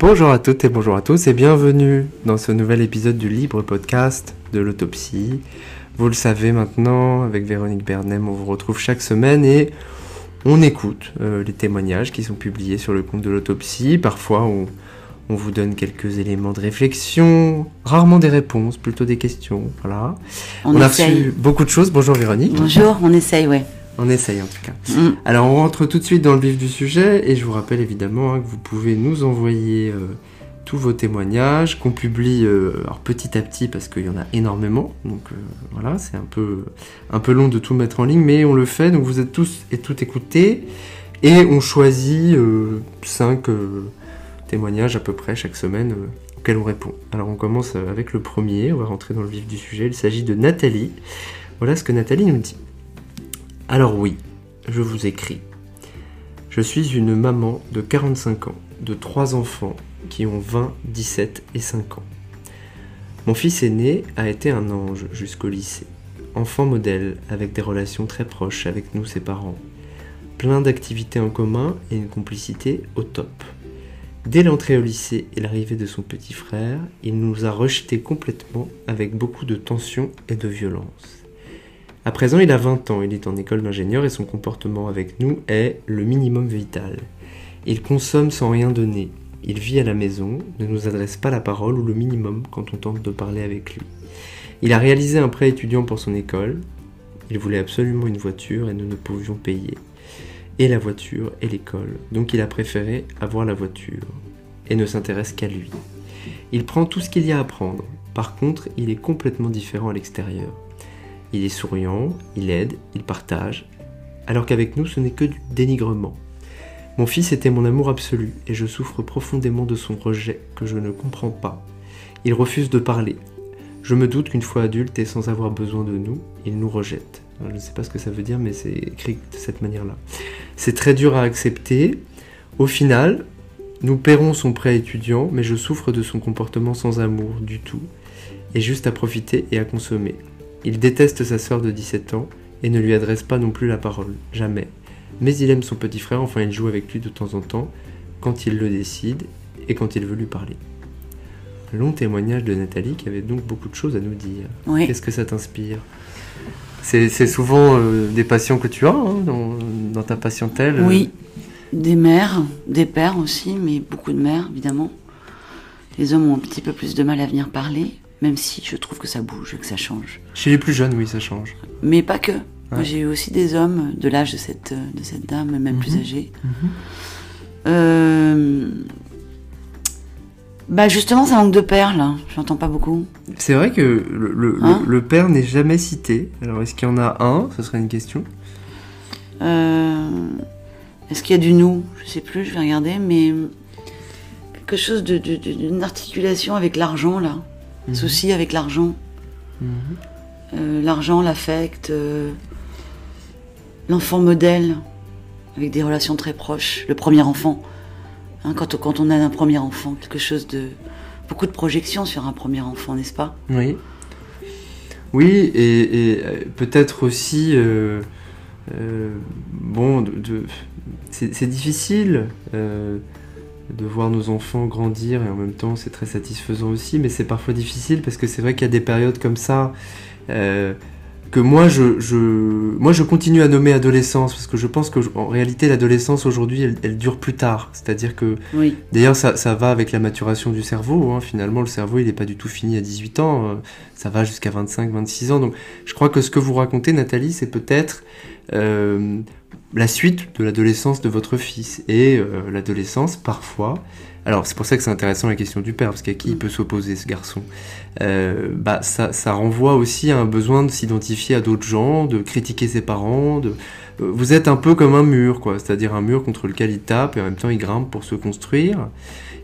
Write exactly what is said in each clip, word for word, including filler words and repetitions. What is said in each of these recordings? Bonjour à toutes et bonjour à tous et bienvenue dans ce nouvel épisode du Libre Podcast de l'autopsie. Vous le savez maintenant, avec Véronique Bernem, on vous retrouve chaque semaine et on écoute euh, les témoignages qui sont publiés sur le compte de l'autopsie. Parfois, on, on vous donne quelques éléments de réflexion, rarement des réponses, plutôt des questions. Voilà. On, on a reçu beaucoup de choses. Bonjour Véronique. Bonjour, on essaye, ouais. On essaye en tout cas. Mm. Alors on rentre tout de suite dans le vif du sujet et je vous rappelle évidemment hein, que vous pouvez nous envoyer euh, tous vos témoignages qu'on publie euh, alors petit à petit parce qu'il y en a énormément. Donc euh, voilà, c'est un peu, un peu long de tout mettre en ligne mais on le fait. Donc vous êtes tous et toutes écoutés et on choisit cinq euh, euh, témoignages à peu près chaque semaine euh, auxquels on répond. Alors on commence avec le premier, on va rentrer dans le vif du sujet. Il s'agit de Nathalie. Voilà ce que Nathalie nous dit. Alors oui, je vous écris. Je suis une maman de quarante-cinq ans, de trois enfants qui ont vingt, dix-sept et cinq ans. Mon fils aîné a été un ange jusqu'au lycée. Enfant modèle, avec des relations très proches avec nous ses parents. Plein d'activités en commun et une complicité au top. Dès l'entrée au lycée et l'arrivée de son petit frère, il nous a rejetés complètement avec beaucoup de tensions et de violence. À présent, il a vingt ans, il est en école d'ingénieur et son comportement avec nous est le minimum vital. Il consomme sans rien donner, il vit à la maison, ne nous adresse pas la parole ou le minimum quand on tente de parler avec lui. Il a réalisé un prêt étudiant pour son école, il voulait absolument une voiture et nous ne pouvions payer. Et la voiture et l'école, donc il a préféré avoir la voiture et ne s'intéresse qu'à lui. Il prend tout ce qu'il y a à prendre, par contre, il est complètement différent à l'extérieur. Il est souriant, il aide, il partage, alors qu'avec nous ce n'est que du dénigrement. Mon fils était mon amour absolu et je souffre profondément de son rejet que je ne comprends pas. Il refuse de parler. Je me doute qu'une fois adulte et sans avoir besoin de nous, il nous rejette. Alors, je ne sais pas ce que ça veut dire mais c'est écrit de cette manière-là. C'est très dur à accepter. Au final, nous paierons son prêt étudiant mais je souffre de son comportement sans amour du tout et juste à profiter et à consommer. Il déteste sa sœur de dix-sept ans et ne lui adresse pas non plus la parole, jamais. Mais il aime son petit frère, enfin il joue avec lui de temps en temps, quand il le décide et quand il veut lui parler. Long témoignage de Nathalie qui avait donc beaucoup de choses à nous dire. Oui. Qu'est-ce que ça t'inspire ? C'est, c'est souvent euh, des patients que tu as hein, dans, dans ta patientèle. Oui, des mères, des pères aussi, mais beaucoup de mères évidemment. Les hommes ont un petit peu plus de mal à venir parler. Même si je trouve que ça bouge, que ça change. Chez les plus jeunes, oui, ça change. Mais pas que. Ouais. Moi, j'ai eu aussi des hommes de l'âge de cette, de cette dame, même mmh. plus âgée. Mmh. Euh... Bah justement, ça manque de père, là. J'entends pas beaucoup. C'est vrai que le, le, hein? le, le père n'est jamais cité. Alors, est-ce qu'il y en a un ? Ce serait une question. Euh... Est-ce qu'il y a du nous ? Je sais plus, je vais regarder, mais... Quelque chose de, de, de, d'une articulation avec l'argent, là. Mmh. Souci avec l'argent, mmh. euh, l'argent, l'affect, euh, l'enfant modèle, avec des relations très proches, le premier enfant. Hein, quand, quand on a un premier enfant, quelque chose de... Beaucoup de projections sur un premier enfant, n'est-ce pas ? Oui. Oui, et, et peut-être aussi... Euh, euh, bon, de, de, c'est, c'est difficile... Euh, de voir nos enfants grandir et en même temps c'est très satisfaisant aussi mais c'est parfois difficile parce que c'est vrai qu'il y a des périodes comme ça euh, que moi je, je, moi je continue à nommer adolescence parce que je pense qu'en réalité l'adolescence aujourd'hui elle, elle dure plus tard c'est-à-dire que oui. D'ailleurs ça, ça va avec la maturation du cerveau hein. Finalement le cerveau il n'est pas du tout fini à dix-huit ans euh, ça va jusqu'à vingt-cinq, vingt-six ans donc je crois que ce que vous racontez Nathalie c'est peut-être euh, la suite de l'adolescence de votre fils et euh, l'adolescence parfois alors c'est pour ça que c'est intéressant la question du père parce qu'à qui il peut s'opposer ce garçon euh, bah ça, ça renvoie aussi à un besoin de s'identifier à d'autres gens de critiquer ses parents de... vous êtes un peu comme un mur quoi c'est-à-dire un mur contre lequel il tape et en même temps il grimpe pour se construire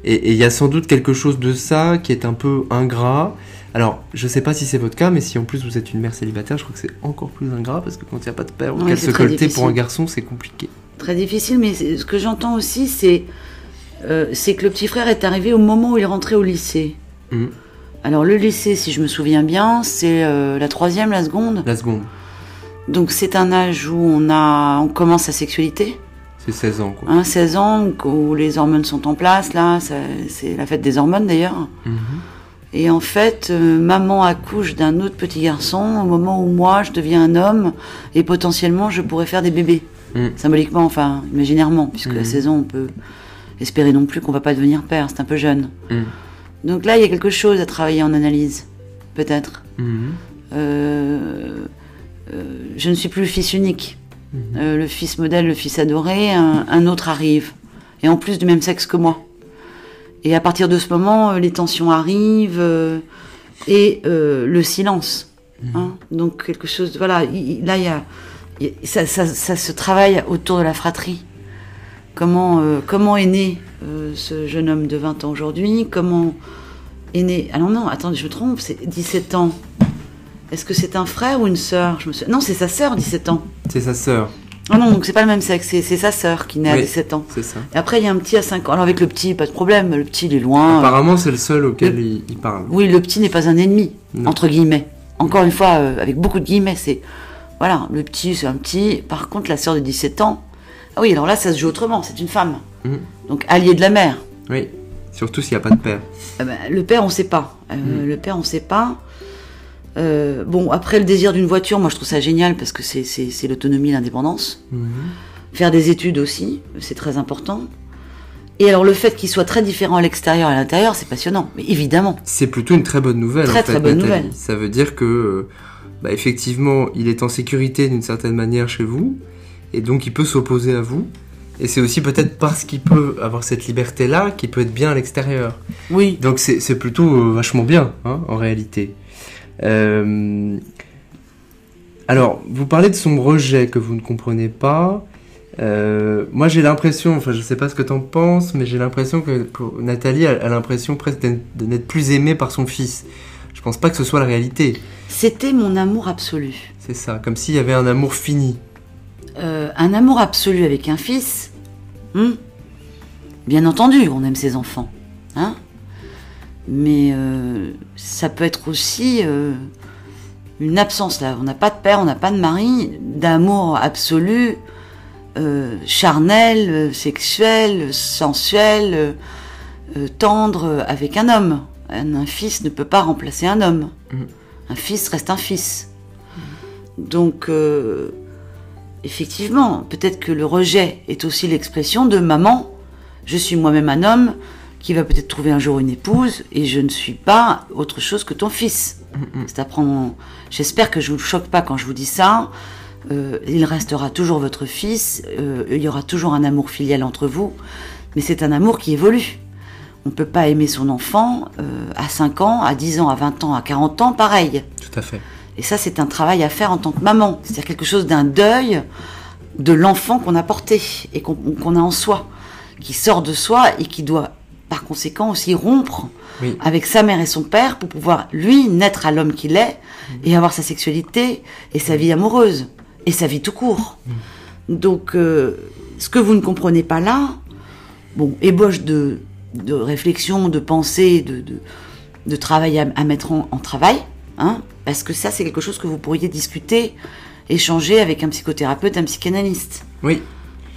et il y a sans doute quelque chose de ça qui est un peu ingrat. Alors, je sais pas si c'est votre cas, mais si en plus vous êtes une mère célibataire, je crois que c'est encore plus ingrat, parce que quand il n'y a pas de père, ou qu'elle se colletait pour un garçon, c'est compliqué. Très difficile, mais ce que j'entends aussi, c'est, euh, c'est que le petit frère est arrivé au moment où il rentrait au lycée. Mmh. Alors, le lycée, si je me souviens bien, c'est euh, la troisième, la seconde. La seconde. Donc, c'est un âge où on, a, on commence sa sexualité. C'est seize ans, quoi. Hein, seize ans, où les hormones sont en place, là, c'est la fête des hormones, d'ailleurs. Mm-hmm. Et en fait, euh, maman accouche d'un autre petit garçon au moment où moi, je deviens un homme, et potentiellement, je pourrais faire des bébés. Mm. Symboliquement, enfin, imaginairement, puisque mm. à seize ans, on peut espérer non plus qu'on va pas devenir père, c'est un peu jeune. Mm. Donc là, il y a quelque chose à travailler en analyse, peut-être. Mm. Euh, euh, je ne suis plus fils unique. Euh, le fils modèle, le fils adoré, un, un autre arrive, et en plus du même sexe que moi. Et à partir de ce moment, euh, les tensions arrivent, euh, et euh, le silence. Hein. Donc quelque chose, voilà, y, y, là il y a, y a ça, ça, ça se travaille autour de la fratrie. Comment, euh, comment est né euh, ce jeune homme de vingt ans aujourd'hui? Comment est né? Ah non, non, attendez, je me trompe, c'est dix-sept ans. Est-ce que c'est un frère ou une sœur? Je me suis... Non, c'est sa sœur, dix-sept ans. C'est sa sœur. Ah non, donc c'est pas le même sexe, c'est sa sœur qui naît oui, à dix-sept ans. C'est ça. Et après, il y a un petit à cinq ans. Alors avec le petit, pas de problème, le petit, il est loin. Apparemment, euh... c'est le seul auquel le... il, il parle. Oui, le petit n'est pas un ennemi, non. Entre guillemets. Encore oui. une fois, euh, avec beaucoup de guillemets, c'est... Voilà, le petit, c'est un petit. Par contre, la sœur de dix-sept ans... Ah oui, alors là, ça se joue autrement, c'est une femme. Mmh. Donc alliée de la mère. Oui, surtout s'il n'y a pas de père. Euh, bah, le père, on ne sait pas. Euh, mmh. Le père, on ne sait pas. Euh, bon, après le désir d'une voiture, moi je trouve ça génial parce que c'est l'autonomie, l'indépendance. Mmh. Faire des études aussi, c'est très important. Et alors le fait qu'il soit très différent à l'extérieur et à l'intérieur, c'est passionnant, mais évidemment. C'est plutôt une très bonne nouvelle. Très en fait, très bonne Nathalie. Nouvelle. Ça veut dire que, bah, effectivement, il est en sécurité d'une certaine manière chez vous, et donc il peut s'opposer à vous. Et c'est aussi peut-être parce qu'il peut avoir cette liberté-là qu'il peut être bien à l'extérieur. Oui. Donc c'est plutôt euh, vachement bien, hein, en réalité. Euh, alors, vous parlez de son rejet que vous ne comprenez pas. Euh, moi, j'ai l'impression, enfin, je sais pas ce que t'en penses, mais j'ai l'impression que Nathalie a, a l'impression presque de n'être plus aimée par son fils. Je pense pas que ce soit la réalité. C'était mon amour absolu. C'est ça, comme s'il y avait un amour fini. Euh, un amour absolu avec un fils, hmm. Bien entendu, on aime ses enfants, hein. Mais euh, ça peut être aussi euh, une absence, là. On n'a pas de père, on n'a pas de mari, d'amour absolu, euh, charnel, euh, sexuel, sensuel, euh, euh, tendre, euh, avec un homme. Un, un fils ne peut pas remplacer un homme. Mmh. Un fils reste un fils. Mmh. Donc, euh, effectivement, peut-être que le rejet est aussi l'expression de « maman, je suis moi-même un homme », qui va peut-être trouver un jour une épouse, et je ne suis pas autre chose que ton fils. C'est à prendre... J'espère que je ne vous choque pas quand je vous dis ça. Euh, il restera toujours votre fils, euh, il y aura toujours un amour filial entre vous, mais c'est un amour qui évolue. On ne peut pas aimer son enfant euh, à cinq ans, à dix ans, à vingt ans, à quarante ans, pareil. Tout à fait. Et ça, c'est un travail à faire en tant que maman. C'est-à-dire quelque chose d'un deuil de l'enfant qu'on a porté, et qu'on qu'on a en soi, qui sort de soi et qui doit... par conséquent aussi rompre oui. avec sa mère et son père pour pouvoir lui naître à l'homme qu'il est et avoir sa sexualité et sa vie amoureuse et sa vie tout court. Mm. Donc euh, ce que vous ne comprenez pas là, bon, ébauche de, de réflexion, de pensée, de, de, de travail à, à mettre en, en travail, hein, parce que ça c'est quelque chose que vous pourriez discuter, échanger avec un psychothérapeute, un psychanalyste. Oui.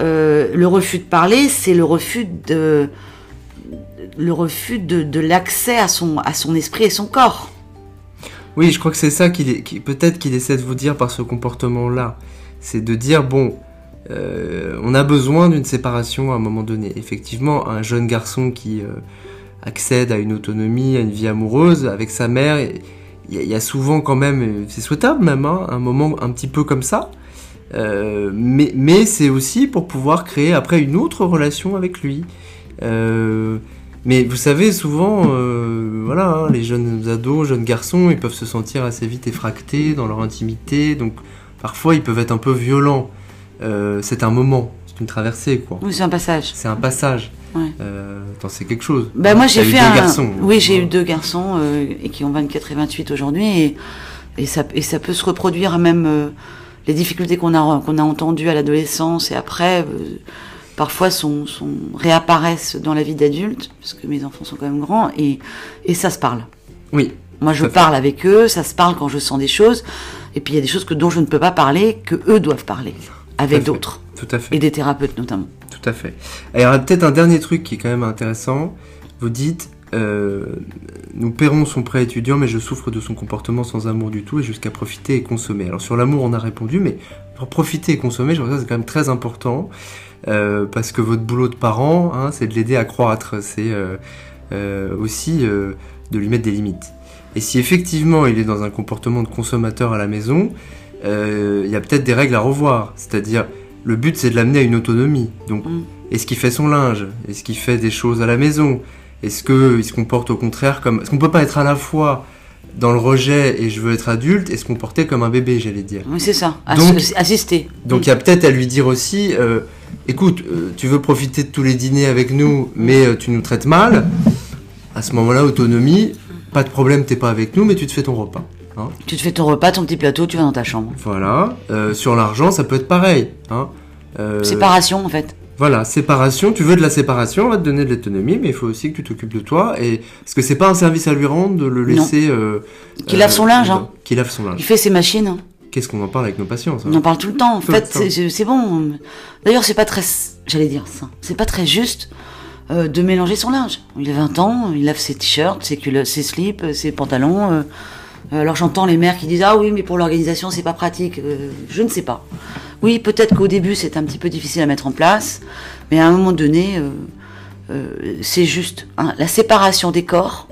Euh, le refus de parler, c'est le refus de... le refus de, de l'accès à son, à son esprit et son corps. Oui, je crois que c'est ça qu'il qui, peut-être qu'il essaie de vous dire par ce comportement-là. C'est de dire, bon, euh, on a besoin d'une séparation à un moment donné. Effectivement, un jeune garçon qui euh, accède à une autonomie, à une vie amoureuse, avec sa mère, il y, y a souvent quand même, c'est souhaitable même, hein, un moment un petit peu comme ça, euh, mais, mais c'est aussi pour pouvoir créer après une autre relation avec lui. Euh, mais vous savez, souvent, euh, voilà, hein, les jeunes ados, jeunes garçons, ils peuvent se sentir assez vite effractés dans leur intimité, donc parfois ils peuvent être un peu violents. Euh, c'est un moment, c'est une traversée, quoi. Oui, c'est un passage. C'est un passage. Ouais. Euh, attends, c'est quelque chose. Bah, moi, j'ai fait un... garçons, oui, j'ai eu deux garçons euh, et qui ont vingt-quatre et vingt-huit aujourd'hui, et, et, ça, et ça peut se reproduire, même euh, les difficultés qu'on a, qu'on a entendues à l'adolescence et après. Euh, Parfois, sont, sont, réapparaissent dans la vie d'adulte, parce que mes enfants sont quand même grands, et, et ça se parle. Oui. Moi, je parle fait. avec eux, ça se parle quand je sens des choses, et puis il y a des choses que, dont je ne peux pas parler, que eux doivent parler. avec d'autres. Tout à fait. Et des thérapeutes notamment. Tout à fait. Alors peut-être un dernier truc qui est quand même intéressant. Vous dites, euh, nous paierons son prêt étudiant, mais je souffre de son comportement sans amour du tout et jusqu'à profiter et consommer. Alors sur l'amour, on a répondu, mais pour profiter et consommer, je pense que c'est quand même très important euh, parce que votre boulot de parent, hein, c'est de l'aider à croître, c'est euh, euh, aussi euh, de lui mettre des limites. Et si effectivement il est dans un comportement de consommateur à la maison, euh, il y a peut-être des règles à revoir, c'est-à-dire le but c'est de l'amener à une autonomie. Donc, mm. est-ce qu'il fait son linge? Est-ce qu'il fait des choses à la maison? Est-ce qu'il se comporte au contraire comme... Est-ce qu'on peut pas être à la fois dans le rejet et je veux être adulte et se comporter comme un bébé, j'allais dire? Oui, c'est ça, Ass- assister. Donc il mm. y a peut-être à lui dire aussi, euh, écoute, euh, tu veux profiter de tous les dîners avec nous, mais euh, tu nous traites mal. À ce moment-là, autonomie, pas de problème, t'es pas avec nous, mais tu te fais ton repas. Hein. Tu te fais ton repas, ton petit plateau, tu vas dans ta chambre. Voilà. Euh, sur l'argent, ça peut être pareil. Hein. Euh... Séparation, en fait. Voilà, séparation, tu veux de la séparation, on va te donner de l'autonomie, mais il faut aussi que tu t'occupes de toi. Et... Parce que c'est pas un service à lui rendre de le laisser... Euh, qu'il lave euh, son linge. Hein. Qu'il lave son linge. Il fait ses machines. Hein. Qu'est-ce qu'on en parle avec nos patients, ça? On en parle tout le temps, en tout fait, c'est, c'est bon. D'ailleurs, c'est pas très... J'allais dire ça. C'est pas très juste euh, de mélanger son linge. Il a vingt ans, il lave ses t-shirts, ses culottes, ses slips, ses pantalons... Euh... Alors j'entends les mères qui disent « Ah oui, mais pour l'organisation, c'est pas pratique. Euh, » Je ne sais pas. Oui, peut-être qu'au début, c'est un petit peu difficile à mettre en place, mais à un moment donné, euh, euh, c'est juste. Hein. La séparation des corps,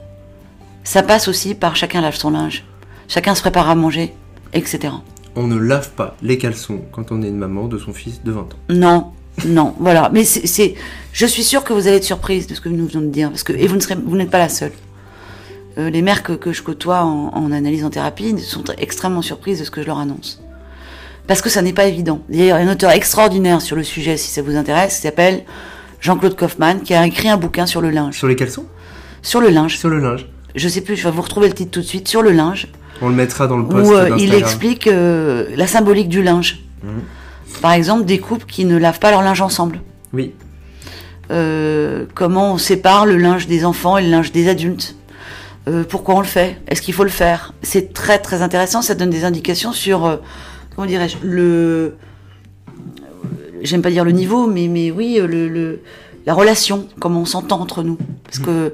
ça passe aussi par chacun lave son linge, chacun se prépare à manger, et cetera. On ne lave pas les caleçons quand on est une maman de son fils de vingt ans. Non, non, voilà. Mais c'est, c'est... je suis sûre que vous allez être surprise de ce que nous venons de dire, parce que... et vous ne serez... vous n'êtes pas la seule. Euh, les mères que, que je côtoie en, en analyse, en thérapie, sont extrêmement surprises de ce que je leur annonce. Parce que ça n'est pas évident. Il y a un auteur extraordinaire sur le sujet, si ça vous intéresse, qui s'appelle Jean-Claude Kaufmann, qui a écrit un bouquin sur le linge. Sur les caleçons ? Sur le linge. Sur le linge. Je sais plus, je vais vous retrouver le titre tout de suite, sur le linge. On le mettra dans le post où, euh, d'Instagram. Il explique euh, la symbolique du linge. Mmh. Par exemple, des couples qui ne lavent pas leur linge ensemble. Oui. Euh, comment on sépare le linge des enfants et le linge des adultes ? Euh, pourquoi on le fait? Est-ce qu'il faut le faire? C'est très très intéressant, ça donne des indications sur, euh, comment dirais-je, le... J'aime pas dire le niveau, mais, mais oui, le, le... la relation, comment on s'entend entre nous. Parce que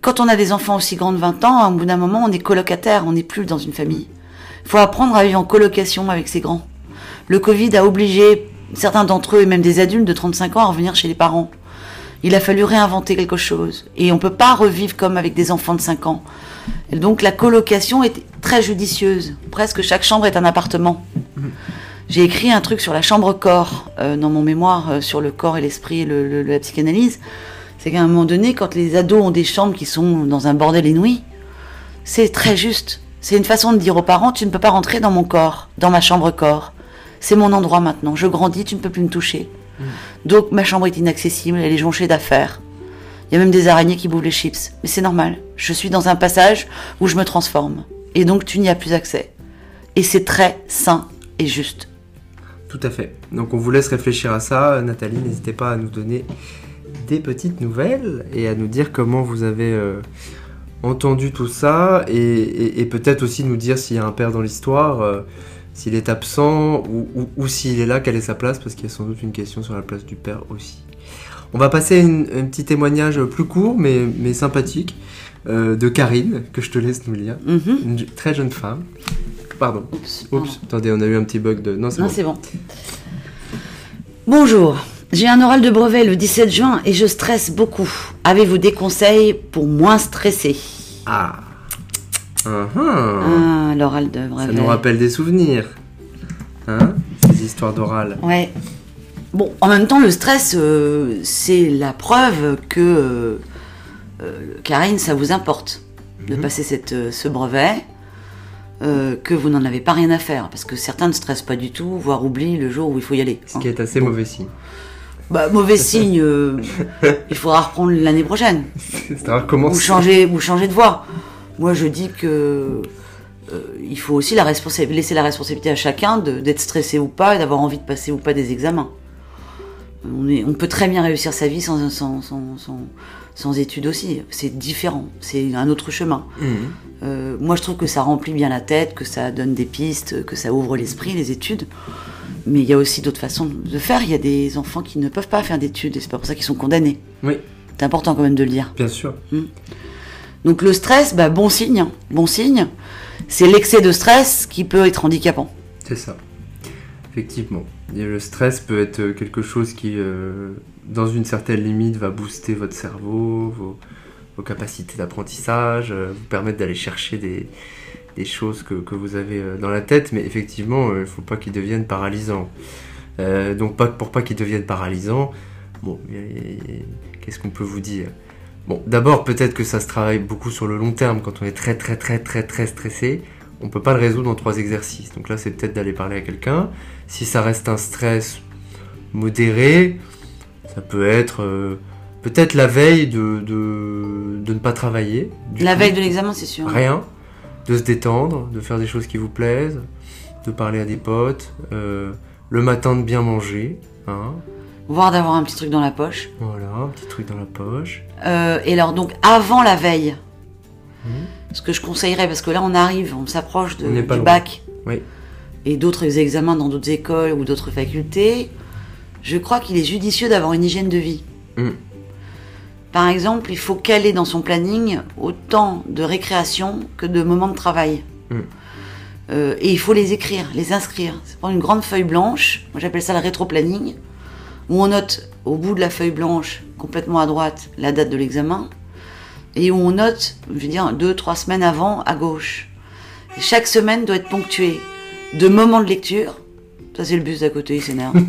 quand on a des enfants aussi grands de vingt ans, au bout d'un moment, on est colocataire, on n'est plus dans une famille. Il faut apprendre à vivre en colocation avec ses grands. Le Covid a obligé certains d'entre eux, et même des adultes de trente-cinq ans, à revenir chez les parents. Il a fallu réinventer quelque chose. Et on ne peut pas revivre comme avec des enfants de cinq ans. Et donc la colocation est très judicieuse. Presque chaque chambre est un appartement. J'ai écrit un truc sur la chambre-corps euh, dans mon mémoire, euh, sur le corps et l'esprit et le, le, la psychanalyse. C'est qu'à un moment donné, quand les ados ont des chambres qui sont dans un bordel inouï, c'est très juste. C'est une façon de dire aux parents, tu ne peux pas rentrer dans mon corps, dans ma chambre-corps. C'est mon endroit maintenant. Je grandis, tu ne peux plus me toucher. Donc ma chambre est inaccessible, elle est jonchée d'affaires. Il y a même des araignées qui bouffent les chips. Mais c'est normal, je suis dans un passage où je me transforme. Et donc tu n'y as plus accès. Et c'est très sain et juste. Tout à fait. Donc on vous laisse réfléchir à ça. Nathalie, n'hésitez pas à nous donner des petites nouvelles et à nous dire comment vous avez euh, entendu tout ça. Et, et, et peut-être aussi nous dire s'il y a un père dans l'histoire... Euh, s'il est absent ou, ou, ou s'il est là, quelle est sa place? Parce qu'il y a sans doute une question sur la place du père aussi. On va passer à un petit témoignage plus court mais, mais sympathique euh, de Karine, que je te laisse nous lire. Mm-hmm. Une très jeune femme. Pardon. Oups, Oups. Ah. Attendez, on a eu un petit bug de... Non, c'est, non, bon. c'est bon. Bonjour, j'ai un oral de brevet le dix-sept juin et je stresse beaucoup. Avez-vous des conseils pour moins stresser? Ah Uh-huh. Ah, l'oral de brevet. Ça nous rappelle des souvenirs, hein, ces histoires d'oral. Ouais. Bon, en même temps, le stress, euh, c'est la preuve que, euh, Karine, ça vous importe mm-hmm. de passer cette, ce brevet, euh, que vous n'en avez pas rien à faire, parce que certains ne stressent pas du tout, voire oublient le jour où il faut y aller. Ce hein. qui est assez bon. Mauvais signe. Bah, mauvais signe, euh, il faudra reprendre l'année prochaine. Ou changer, ou changer de voie. Moi, je dis que euh, il faut aussi la responsa- laisser la responsabilité à chacun de, d'être stressé ou pas, et d'avoir envie de passer ou pas des examens. On, est, on peut très bien réussir sa vie sans, sans, sans, sans, sans études aussi. C'est différent, c'est un autre chemin. Mmh. Euh, moi, je trouve que ça remplit bien la tête, que ça donne des pistes, que ça ouvre l'esprit, les études. Mais il y a aussi d'autres façons de faire. Il y a des enfants qui ne peuvent pas faire d'études et c'est pas pour ça qu'ils sont condamnés. Oui. C'est important quand même de le dire. Bien sûr. Mmh. Donc le stress, bah, bon signe, hein. Bon signe. C'est l'excès de stress qui peut être handicapant. C'est ça. Effectivement. Et le stress peut être quelque chose qui, euh, dans une certaine limite, va booster votre cerveau, vos, vos capacités d'apprentissage, euh, vous permettre d'aller chercher des, des choses que, que vous avez dans la tête, mais effectivement, il euh, ne faut pas qu'ils deviennent paralysants. Euh, donc pas, pour pas qu'ils deviennent paralysants, bon, et, qu'est-ce qu'on peut vous dire ? Bon, d'abord, peut-être que ça se travaille beaucoup sur le long terme. Quand on est très, très, très, très, très stressé, on ne peut pas le résoudre en trois exercices. Donc là, c'est peut-être d'aller parler à quelqu'un. Si ça reste un stress modéré, ça peut être euh, peut-être la veille de, de, de ne pas travailler. La coup, veille de l'examen, c'est sûr. Rien. De se détendre, de faire des choses qui vous plaisent, de parler à des potes, euh, le matin de bien manger, hein. Voire d'avoir un petit truc dans la poche. Voilà, un petit truc dans la poche. Euh, et alors donc, avant la veille, mmh. ce que je conseillerais, parce que là on arrive, on s'approche de, on du loin. bac, oui. et d'autres examens dans d'autres écoles ou d'autres facultés, je crois qu'il est judicieux d'avoir une hygiène de vie. Mmh. Par exemple, il faut caler dans son planning autant de récréation que de moments de travail. Mmh. Euh, et il faut les écrire, les inscrire. C'est prendre une grande feuille blanche, moi j'appelle ça le rétro-planning, où on note au bout de la feuille blanche, complètement à droite, la date de l'examen, et où on note, je veux dire, deux, trois semaines avant, à gauche. Et chaque semaine doit être ponctuée de moments de lecture. Ça, c'est le bus d'à côté, il s'énerve.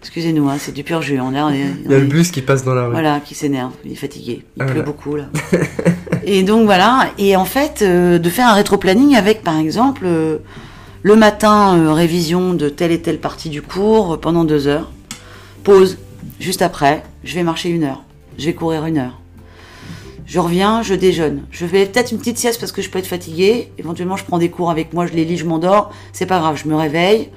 Excusez-nous, hein, c'est du pur jus. On est, on est, il y a le bus qui passe dans la rue. Voilà, qui s'énerve, il est fatigué. Il ah pleut là. beaucoup, là. Et donc, voilà. Et en fait, euh, de faire un rétro-planning avec, par exemple, euh, le matin, euh, révision de telle et telle partie du cours euh, pendant deux heures. Pause, juste après, je vais marcher une heure, je vais courir une heure. Je reviens, je déjeune. Je fais peut-être une petite sieste parce que je peux être fatiguée. Éventuellement, je prends des cours avec moi, je les lis, je m'endors. C'est pas grave, je me réveille,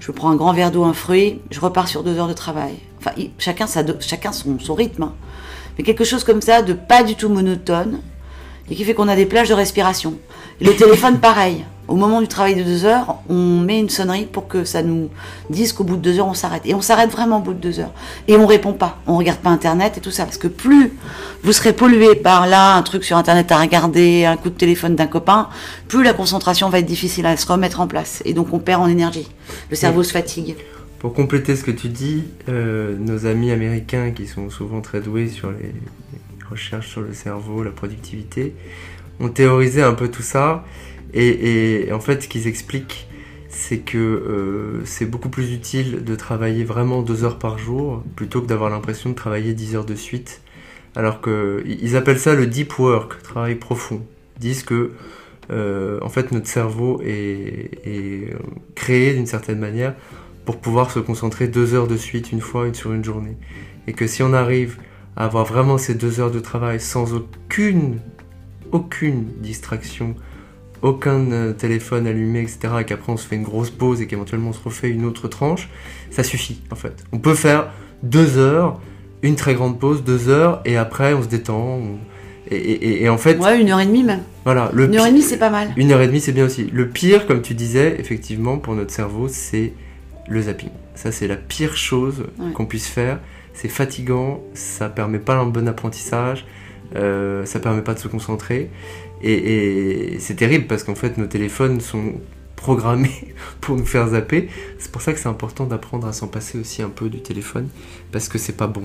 je prends un grand verre d'eau, un fruit, je repars sur deux heures de travail. Enfin, chacun, ça, chacun son, son rythme. Hein. Mais quelque chose comme ça, de pas du tout monotone, et qui fait qu'on a des plages de respiration. Et le téléphone, pareil. Au moment du travail de deux heures, on met une sonnerie pour que ça nous dise qu'au bout de deux heures, on s'arrête. Et on s'arrête vraiment au bout de deux heures. Et on répond pas. On regarde pas Internet et tout ça. Parce que plus vous serez pollué par là, un truc sur Internet à regarder, un coup de téléphone d'un copain, plus la concentration va être difficile à se remettre en place. Et donc, on perd en énergie. Le cerveau se fatigue. Pour compléter ce que tu dis, euh, nos amis américains qui sont souvent très doués sur les recherches sur le cerveau, la productivité, ont théorisé un peu tout ça. Et, et en fait, ce qu'ils expliquent, c'est que euh, c'est beaucoup plus utile de travailler vraiment deux heures par jour plutôt que d'avoir l'impression de travailler dix heures de suite. Alors qu'ils appellent ça le deep work, travail profond. Ils disent que euh, en fait, notre cerveau est, est créé d'une certaine manière pour pouvoir se concentrer deux heures de suite une fois sur une journée. Et que si on arrive à avoir vraiment ces deux heures de travail sans aucune, aucune distraction, aucun téléphone allumé, et cetera, et qu'après on se fait une grosse pause et qu'éventuellement on se refait une autre tranche, ça suffit en fait. On peut faire deux heures, une très grande pause, deux heures, et après on se détend. On... Et, et, et en fait... Ouais, une heure et demie même. Voilà. Le une heure et demie, c'est pas mal. Une heure et demie, c'est bien aussi. Le pire, comme tu disais, effectivement, pour notre cerveau, c'est le zapping. Ça, c'est la pire chose ouais. qu'on puisse faire. C'est fatigant, ça permet pas un bon apprentissage, euh, ça permet pas de se concentrer. Et, et c'est terrible parce qu'en fait nos téléphones sont programmés pour nous faire zapper. C'est pour ça que c'est important d'apprendre à s'en passer aussi un peu du téléphone parce que c'est pas bon.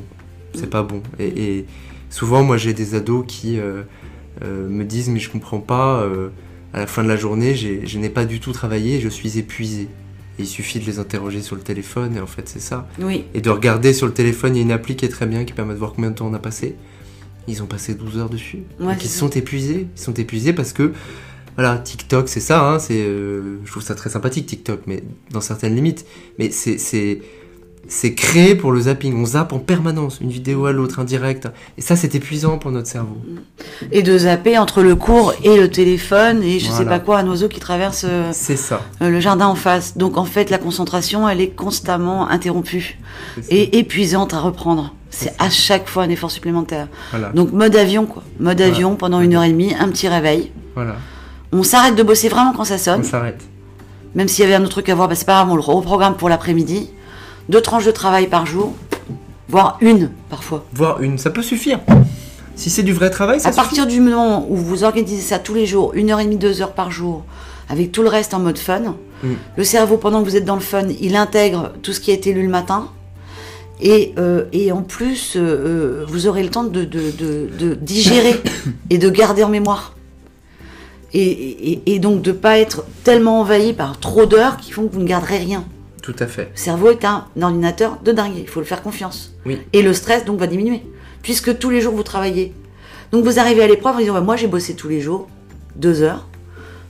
C'est pas bon. Et, et souvent moi j'ai des ados qui euh, euh, me disent mais je comprends pas, euh, à la fin de la journée j'ai, je n'ai pas du tout travaillé, je suis épuisé. Et il suffit de les interroger sur le téléphone et en fait c'est ça. Oui. Et de regarder sur le téléphone, il y a une appli qui est très bien qui permet de voir combien de temps on a passé. Ils ont passé douze heures dessus. Ouais, donc ils sont épuisés. Ils sont épuisés parce que, voilà, TikTok, c'est ça. Hein, c'est, euh, je trouve ça très sympathique, TikTok, mais dans certaines limites. Mais c'est, c'est, c'est créé pour le zapping. On zappe en permanence, une vidéo à l'autre, indirect. Et ça, c'est épuisant pour notre cerveau. Et de zapper entre le cours et le téléphone et je voilà. sais pas quoi, un oiseau qui traverse euh, c'est ça. Euh, le jardin en face. Donc en fait, la concentration, elle est constamment interrompue et épuisante à reprendre. C'est à chaque fois un effort supplémentaire. Voilà. Donc mode avion, quoi. Mode voilà. avion pendant une heure et demie, un petit réveil. Voilà. On s'arrête de bosser vraiment quand ça sonne. On s'arrête. Même s'il y avait un autre truc à voir, bah, c'est pas grave, on le reprogramme pour l'après-midi. Deux tranches de travail par jour, voire une parfois. Voire une, ça peut suffire. Si c'est du vrai travail, ça suffit. À partir du moment où vous organisez ça tous les jours, une heure et demie, deux heures par jour, avec tout le reste en mode fun, mm. le cerveau, pendant que vous êtes dans le fun, il intègre tout ce qui a été lu le matin. Et, euh, et en plus, euh, vous aurez le temps de, de, de, de digérer et de garder en mémoire. Et, et, et donc de ne pas être tellement envahi par trop d'heures qui font que vous ne garderez rien. Tout à fait. Le cerveau est un ordinateur de dingue, il faut le faire confiance. Oui. Et le stress donc va diminuer, puisque tous les jours vous travaillez. Donc vous arrivez à l'épreuve en disant bah, moi j'ai bossé tous les jours, deux heures,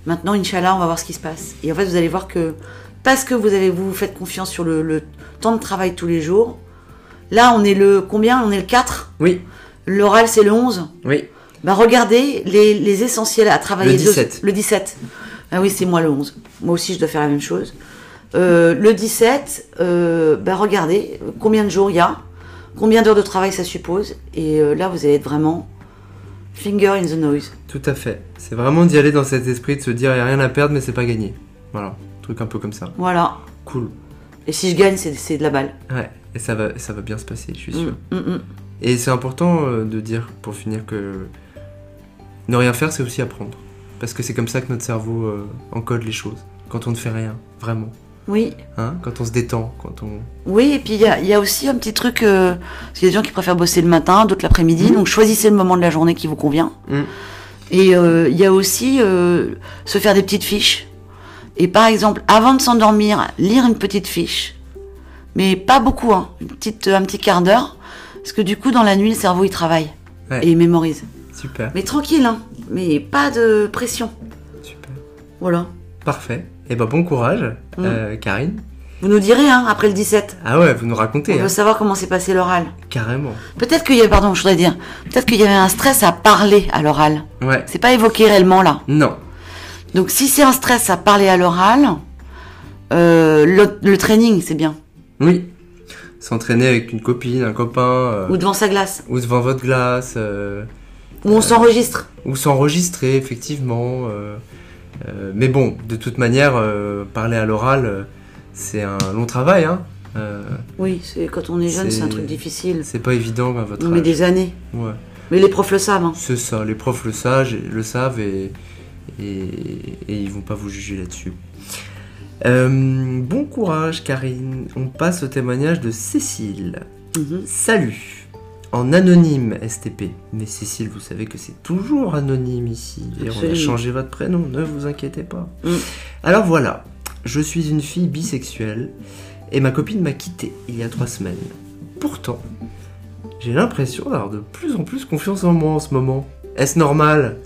maintenant Inch'Allah on va voir ce qui se passe. Et en fait vous allez voir que parce que vous avez, vous, vous faites confiance sur le, le temps de travail tous les jours, là on est le combien ? On est le quatre ? Oui. L'oral c'est le onze ? Oui. Bah regardez les, les essentiels à travailler. Le dix-sept. Deux, le dix-sept. Ah oui c'est moi le onze, moi aussi je dois faire la même chose. Euh, le dix-sept, euh, bah regardez combien de jours il y a, combien d'heures de travail ça suppose, et euh, là vous allez être vraiment finger in the noise. Tout à fait, c'est vraiment d'y aller dans cet esprit, de se dire il n'y a rien à perdre mais c'est pas gagné. Voilà, un truc un peu comme ça. Voilà. Cool. Et si je gagne, c'est, c'est de la balle. Ouais, et ça va, ça va bien se passer, je suis sûr. Mmh, mmh. Et c'est important de dire, pour finir, que ne rien faire c'est aussi apprendre, parce que c'est comme ça que notre cerveau euh, encode les choses, quand on ne fait rien, vraiment. Oui. Hein, quand on se détend, quand on... Oui, et puis il y a, y a aussi un petit truc, euh, parce qu'il y a des gens qui préfèrent bosser le matin, d'autres l'après-midi, mmh. donc choisissez le moment de la journée qui vous convient. Mmh. Et il euh, y a aussi euh, se faire des petites fiches. Et par exemple, avant de s'endormir, lire une petite fiche, mais pas beaucoup, hein, une petite, un petit quart d'heure, parce que du coup, dans la nuit, le cerveau, il travaille ouais. et il mémorise. Super. Mais tranquille, hein, mais pas de pression. Super. Voilà. Parfait. Eh ben bon courage, mmh. euh, Karine. Vous nous direz, hein, après le dix-sept. Ah ouais, vous nous racontez. On hein. veut savoir comment s'est passé l'oral. Carrément. Peut-être qu'il y avait, pardon, je voudrais dire, peut-être qu'il y avait un stress à parler à l'oral. Ouais. C'est pas évoqué réellement là. Non. Donc si c'est un stress à parler à l'oral, euh, le, le training, c'est bien. Oui. S'entraîner avec une copine, un copain. Euh, ou devant sa glace. Ou devant votre glace. Euh, ou on euh, s'enregistre. Ou s'enregistrer, effectivement. Euh... Euh, mais bon, de toute manière, euh, parler à l'oral, euh, c'est un long travail. Hein. Euh, oui, c'est, quand on est jeune, c'est, c'est un truc difficile. C'est pas évident à votre âge. Mais des années. Ouais. Mais les profs le savent. Hein. C'est ça, les profs le savent, le savent et, et, et ils vont pas vous juger là-dessus. Euh, bon courage, Karine. On passe au témoignage de Cécile. Mm-hmm. Salut. En anonyme S T P. Mais Cécile, vous savez que c'est toujours anonyme ici. Et on a changé votre prénom, ne vous inquiétez pas. Mm. Alors voilà, je suis une fille bisexuelle et ma copine m'a quittée il y a trois semaines. Pourtant, j'ai l'impression d'avoir de plus en plus confiance en moi en ce moment. Est-ce normal ?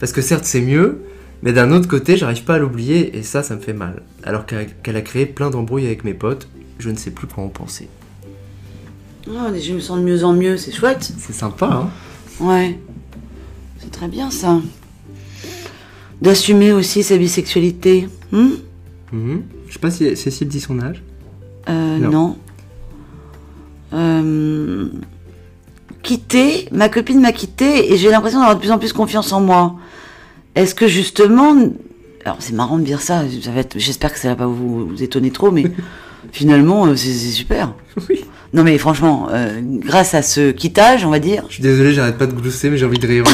Parce que certes c'est mieux, mais d'un autre côté j'arrive pas à l'oublier et ça, ça me fait mal. Alors qu'elle a créé plein d'embrouilles avec mes potes, je ne sais plus quoi en penser. Oh, je me sens de mieux en mieux, c'est chouette. C'est sympa, hein. Ouais. C'est très bien, ça. D'assumer aussi sa bisexualité. Hmm mmh. Je sais pas si Cécile dit son âge. Euh, non. non. Euh... Quitter, ma copine m'a quittée et j'ai l'impression d'avoir de plus en plus confiance en moi. Est-ce que justement... Alors, c'est marrant de dire ça, ça va être... j'espère que ça va pas vous, vous étonner trop, mais... Finalement, c'est, c'est super. Oui. Non mais franchement, euh, grâce à ce quittage, on va dire. Je suis désolé, j'arrête pas de glousser, mais j'ai envie de rire.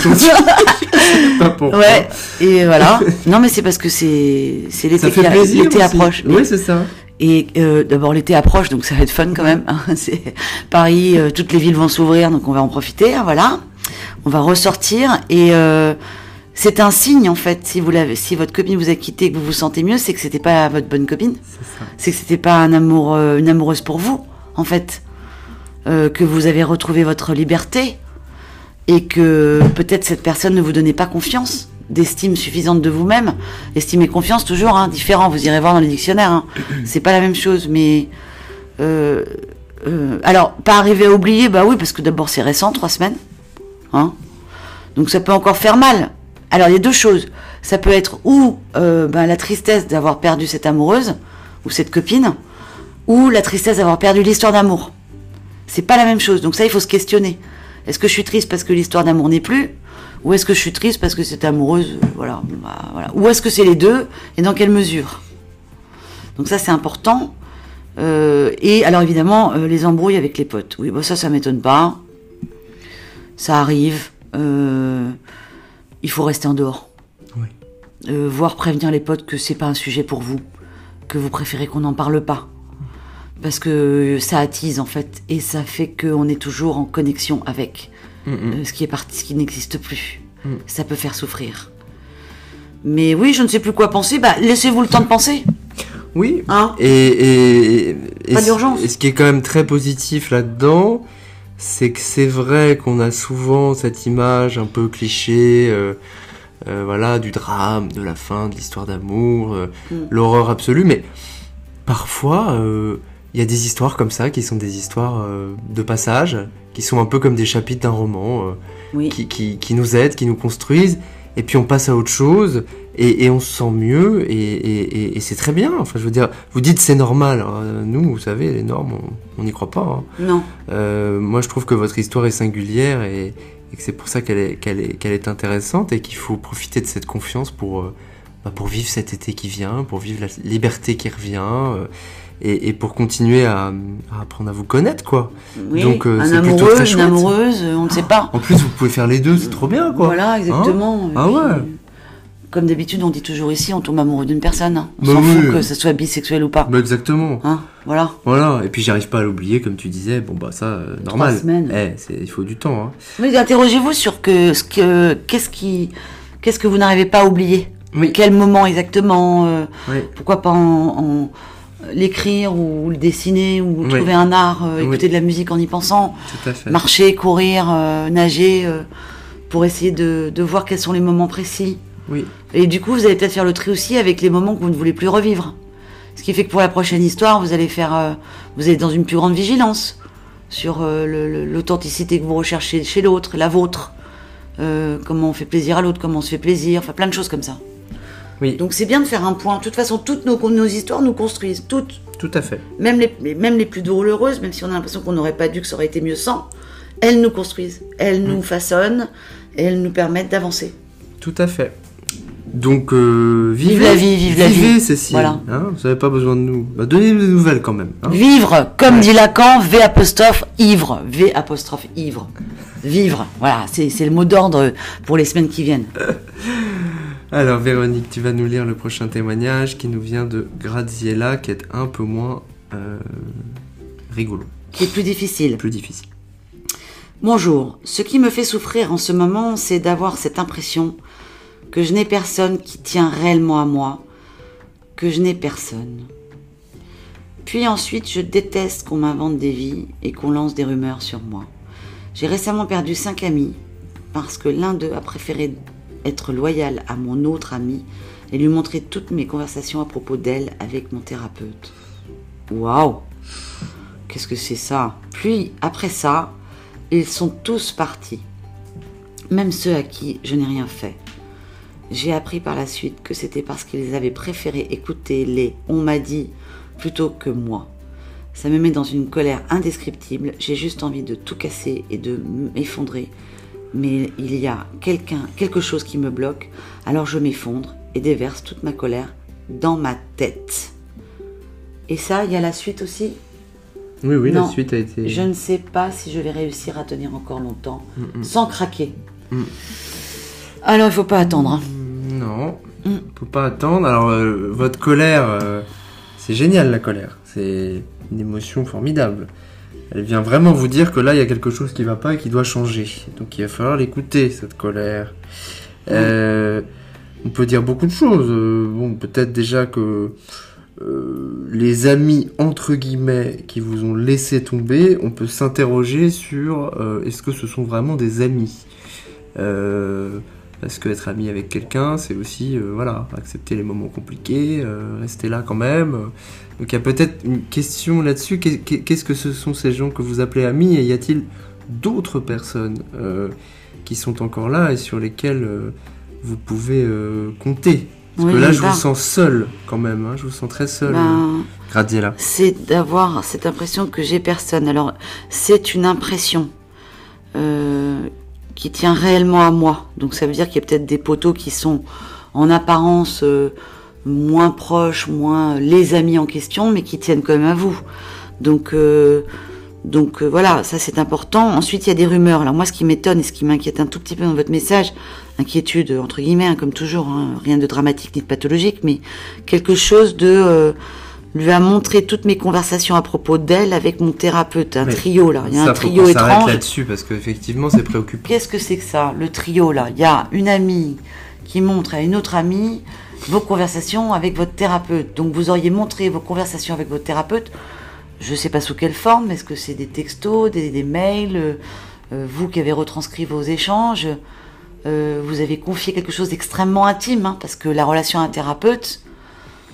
Pas pour. Ouais. Et voilà. Non mais c'est parce que c'est c'est l'été qui l'été approche. Oui, c'est ça. Et euh, d'abord l'été approche, donc ça va être fun quand même. C'est Paris, euh, toutes les villes vont s'ouvrir, donc on va en profiter. Hein, voilà. On va ressortir et euh, c'est un signe en fait, si vous l'avez, si votre copine vous a quitté et que vous vous sentez mieux, c'est que c'était pas votre bonne copine, c'est, ça. c'est que c'était pas un amour, euh, une amoureuse pour vous en fait, euh, que vous avez retrouvé votre liberté et que peut-être cette personne ne vous donnait pas confiance, d'estime suffisante de vous-même. Estime et confiance toujours hein, différent, vous irez voir dans les dictionnaires, hein. C'est pas la même chose, mais Euh, euh, alors, pas arriver à oublier, bah oui, parce que d'abord c'est récent, trois semaines. Hein, donc ça peut encore faire mal. Alors, il y a deux choses. Ça peut être ou euh, bah, la tristesse d'avoir perdu cette amoureuse, ou cette copine, ou la tristesse d'avoir perdu l'histoire d'amour. C'est pas la même chose. Donc ça, il faut se questionner. Est-ce que je suis triste parce que l'histoire d'amour n'est plus? Ou est-ce que je suis triste parce que cette amoureuse... Voilà, bah, voilà. Ou est-ce que c'est les deux? Et dans quelle mesure? Donc ça, c'est important. Euh, et alors, évidemment, euh, les embrouilles avec les potes. Oui, bah, ça, ça m'étonne pas. Ça arrive. Euh, il faut rester en dehors. Oui. Euh, voire prévenir les potes que c'est pas un sujet pour vous. Que vous préférez qu'on n'en parle pas. Parce que ça attise, en fait, et ça fait qu'on est toujours en connexion avec mmh. euh, ce qui est parti, ce qui n'existe plus. Mmh. Ça peut faire souffrir. Mais oui, je ne sais plus quoi penser. Bah, laissez-vous le temps de penser. Oui. Hein et, et, et, pas d'urgence. Et ce qui est quand même très positif là-dedans, c'est que c'est vrai qu'on a souvent cette image un peu cliché... Euh, Euh, voilà, du drame, de la fin, de l'histoire d'amour, euh, mm. l'horreur absolue, mais parfois il euh, y a des histoires comme ça qui sont des histoires euh, de passage, qui sont un peu comme des chapitres d'un roman, euh, oui. qui, qui, qui nous aident, qui nous construisent, et puis on passe à autre chose, et, et on se sent mieux, et, et, et, et c'est très bien. Enfin, je veux dire, vous dites c'est normal, hein. Nous, vous savez, les normes, on n'y croit pas. Hein. Non. Euh, moi, je trouve que votre histoire est singulière, et... et que c'est pour ça qu'elle est, qu'elle est, qu'elle est intéressante et qu'il faut profiter de cette confiance pour, euh, bah pour vivre cet été qui vient, pour vivre la liberté qui revient euh, et, et pour continuer à, à apprendre à vous connaître, quoi. Oui, donc, euh, un c'est amoureux, plutôt très chouette. Une amoureuse, on ne sait pas. En plus, vous pouvez faire les deux, c'est trop bien, quoi. Voilà, exactement. Hein ah ouais. euh, Comme d'habitude, on dit toujours ici, on tombe amoureux d'une personne. Hein. On bah s'en oui. fout que ça soit bisexuel ou pas. Bah exactement. Hein, voilà. Voilà. Et puis j'arrive pas à l'oublier, comme tu disais. Bon bah ça, euh, normal. Trois semaines. Eh, c'est, il faut du temps. Hein. Mais interrogez-vous sur que, ce que, qu'est-ce qui, qu'est-ce que vous n'arrivez pas à oublier. Oui. Quel moment exactement euh, oui. Pourquoi pas en, en l'écrire ou le dessiner ou oui. trouver un art, euh, écouter oui. de la musique en y pensant. Tout à fait. Marcher, courir, euh, nager, euh, pour essayer de, de voir quels sont les moments précis. Oui. Et du coup, vous allez peut-être faire le tri aussi avec les moments que vous ne voulez plus revivre. Ce qui fait que pour la prochaine histoire, vous allez faire, euh, vous allez dans une plus grande vigilance sur euh, le, le, l'authenticité que vous recherchez chez l'autre, la vôtre, euh, comment on fait plaisir à l'autre, comment on se fait plaisir, enfin plein de choses comme ça. Oui. Donc c'est bien de faire un point. De toute façon, toutes nos, nos histoires nous construisent, toutes. Tout à fait. Même les, même les plus douloureuses, même si on a l'impression qu'on n'aurait pas dû, que ça aurait été mieux sans, elles nous construisent, elles nous mmh. façonnent, et elles nous permettent d'avancer. Tout à fait. Donc, euh, vivez, vive la vie, vive la vivez, vie. Cécile. Voilà. Hein, vous n'avez pas besoin de nous. Bah, donnez-nous des nouvelles quand même. Hein. Vivre, comme ouais. dit Lacan, V apostrophe ivre. V apostrophe ivre. Vivre. Voilà, c'est, c'est le mot d'ordre pour les semaines qui viennent. Alors, Véronique, tu vas nous lire le prochain témoignage qui nous vient de Graziella, qui est un peu moins euh, rigolo. Qui est plus difficile. Plus difficile. Bonjour. Ce qui me fait souffrir en ce moment, c'est d'avoir cette impression que je n'ai personne qui tient réellement à moi, que je n'ai personne. Puis ensuite, je déteste qu'on m'invente des vies et qu'on lance des rumeurs sur moi. J'ai récemment perdu cinq amis parce que l'un d'eux a préféré être loyal à mon autre ami et lui montrer toutes mes conversations à propos d'elle avec mon thérapeute. Waouh! Qu'est-ce que c'est ça? Puis, après ça, ils sont tous partis, même ceux à qui je n'ai rien fait. J'ai appris par la suite que c'était parce qu'ils avaient préféré écouter les « on m'a dit » plutôt que moi. Ça me met dans une colère indescriptible, j'ai juste envie de tout casser et de m'effondrer. Mais il y a quelqu'un, quelque chose qui me bloque, alors je m'effondre et déverse toute ma colère dans ma tête. Et ça, il y a la suite aussi ? Oui, oui, non, la suite a été... Je ne sais pas si je vais réussir à tenir encore longtemps, mm-mm. sans craquer. Mm. Alors, il ne faut pas attendre. Hein. Non, il mm. ne faut pas attendre. Alors, euh, votre colère, euh, c'est génial la colère. C'est une émotion formidable. Elle vient vraiment vous dire que là, il y a quelque chose qui ne va pas et qui doit changer. Donc, il va falloir l'écouter, cette colère. Oui. Euh, on peut dire beaucoup de choses. Euh, bon, peut-être déjà que euh, les amis, entre guillemets, qui vous ont laissé tomber, on peut s'interroger sur euh, est-ce que ce sont vraiment des amis ? Euh, Parce que être ami avec quelqu'un, c'est aussi euh, voilà, accepter les moments compliqués, euh, rester là quand même. Donc il y a peut-être une question là-dessus. Qu'est-ce que ce sont ces gens que vous appelez amis? Et y a-t-il d'autres personnes euh, qui sont encore là et sur lesquelles euh, vous pouvez euh, compter? Parce oui, que là, je bah, vous sens seul quand même. Hein, je vous sens très seul, bah, euh, Graziella. C'est d'avoir cette impression que j'ai personne. Alors, c'est une impression euh, qui tient réellement à moi. Donc, ça veut dire qu'il y a peut-être des poteaux qui sont en apparence euh, moins proches, moins les amis en question, mais qui tiennent quand même à vous. Donc, euh, donc euh, voilà, ça c'est important. Ensuite, il y a des rumeurs. Alors moi, ce qui m'étonne et ce qui m'inquiète un tout petit peu dans votre message, inquiétude entre guillemets, hein, comme toujours, hein, rien de dramatique ni de pathologique, mais quelque chose de euh, lui a montré toutes mes conversations à propos d'elle avec mon thérapeute, un mais trio là, il y a ça, un trio étrange. Ça s'arrête là-dessus parce qu'effectivement, c'est préoccupant. Qu'est-ce que c'est que ça, le trio là? Il y a une amie qui montre à une autre amie vos conversations avec votre thérapeute. Donc vous auriez montré vos conversations avec votre thérapeute. Je ne sais pas sous quelle forme, est-ce que c'est des textos, des, des mails, euh, vous qui avez retranscrit vos échanges, euh, vous avez confié quelque chose d'extrêmement intime, hein, parce que la relation à un thérapeute,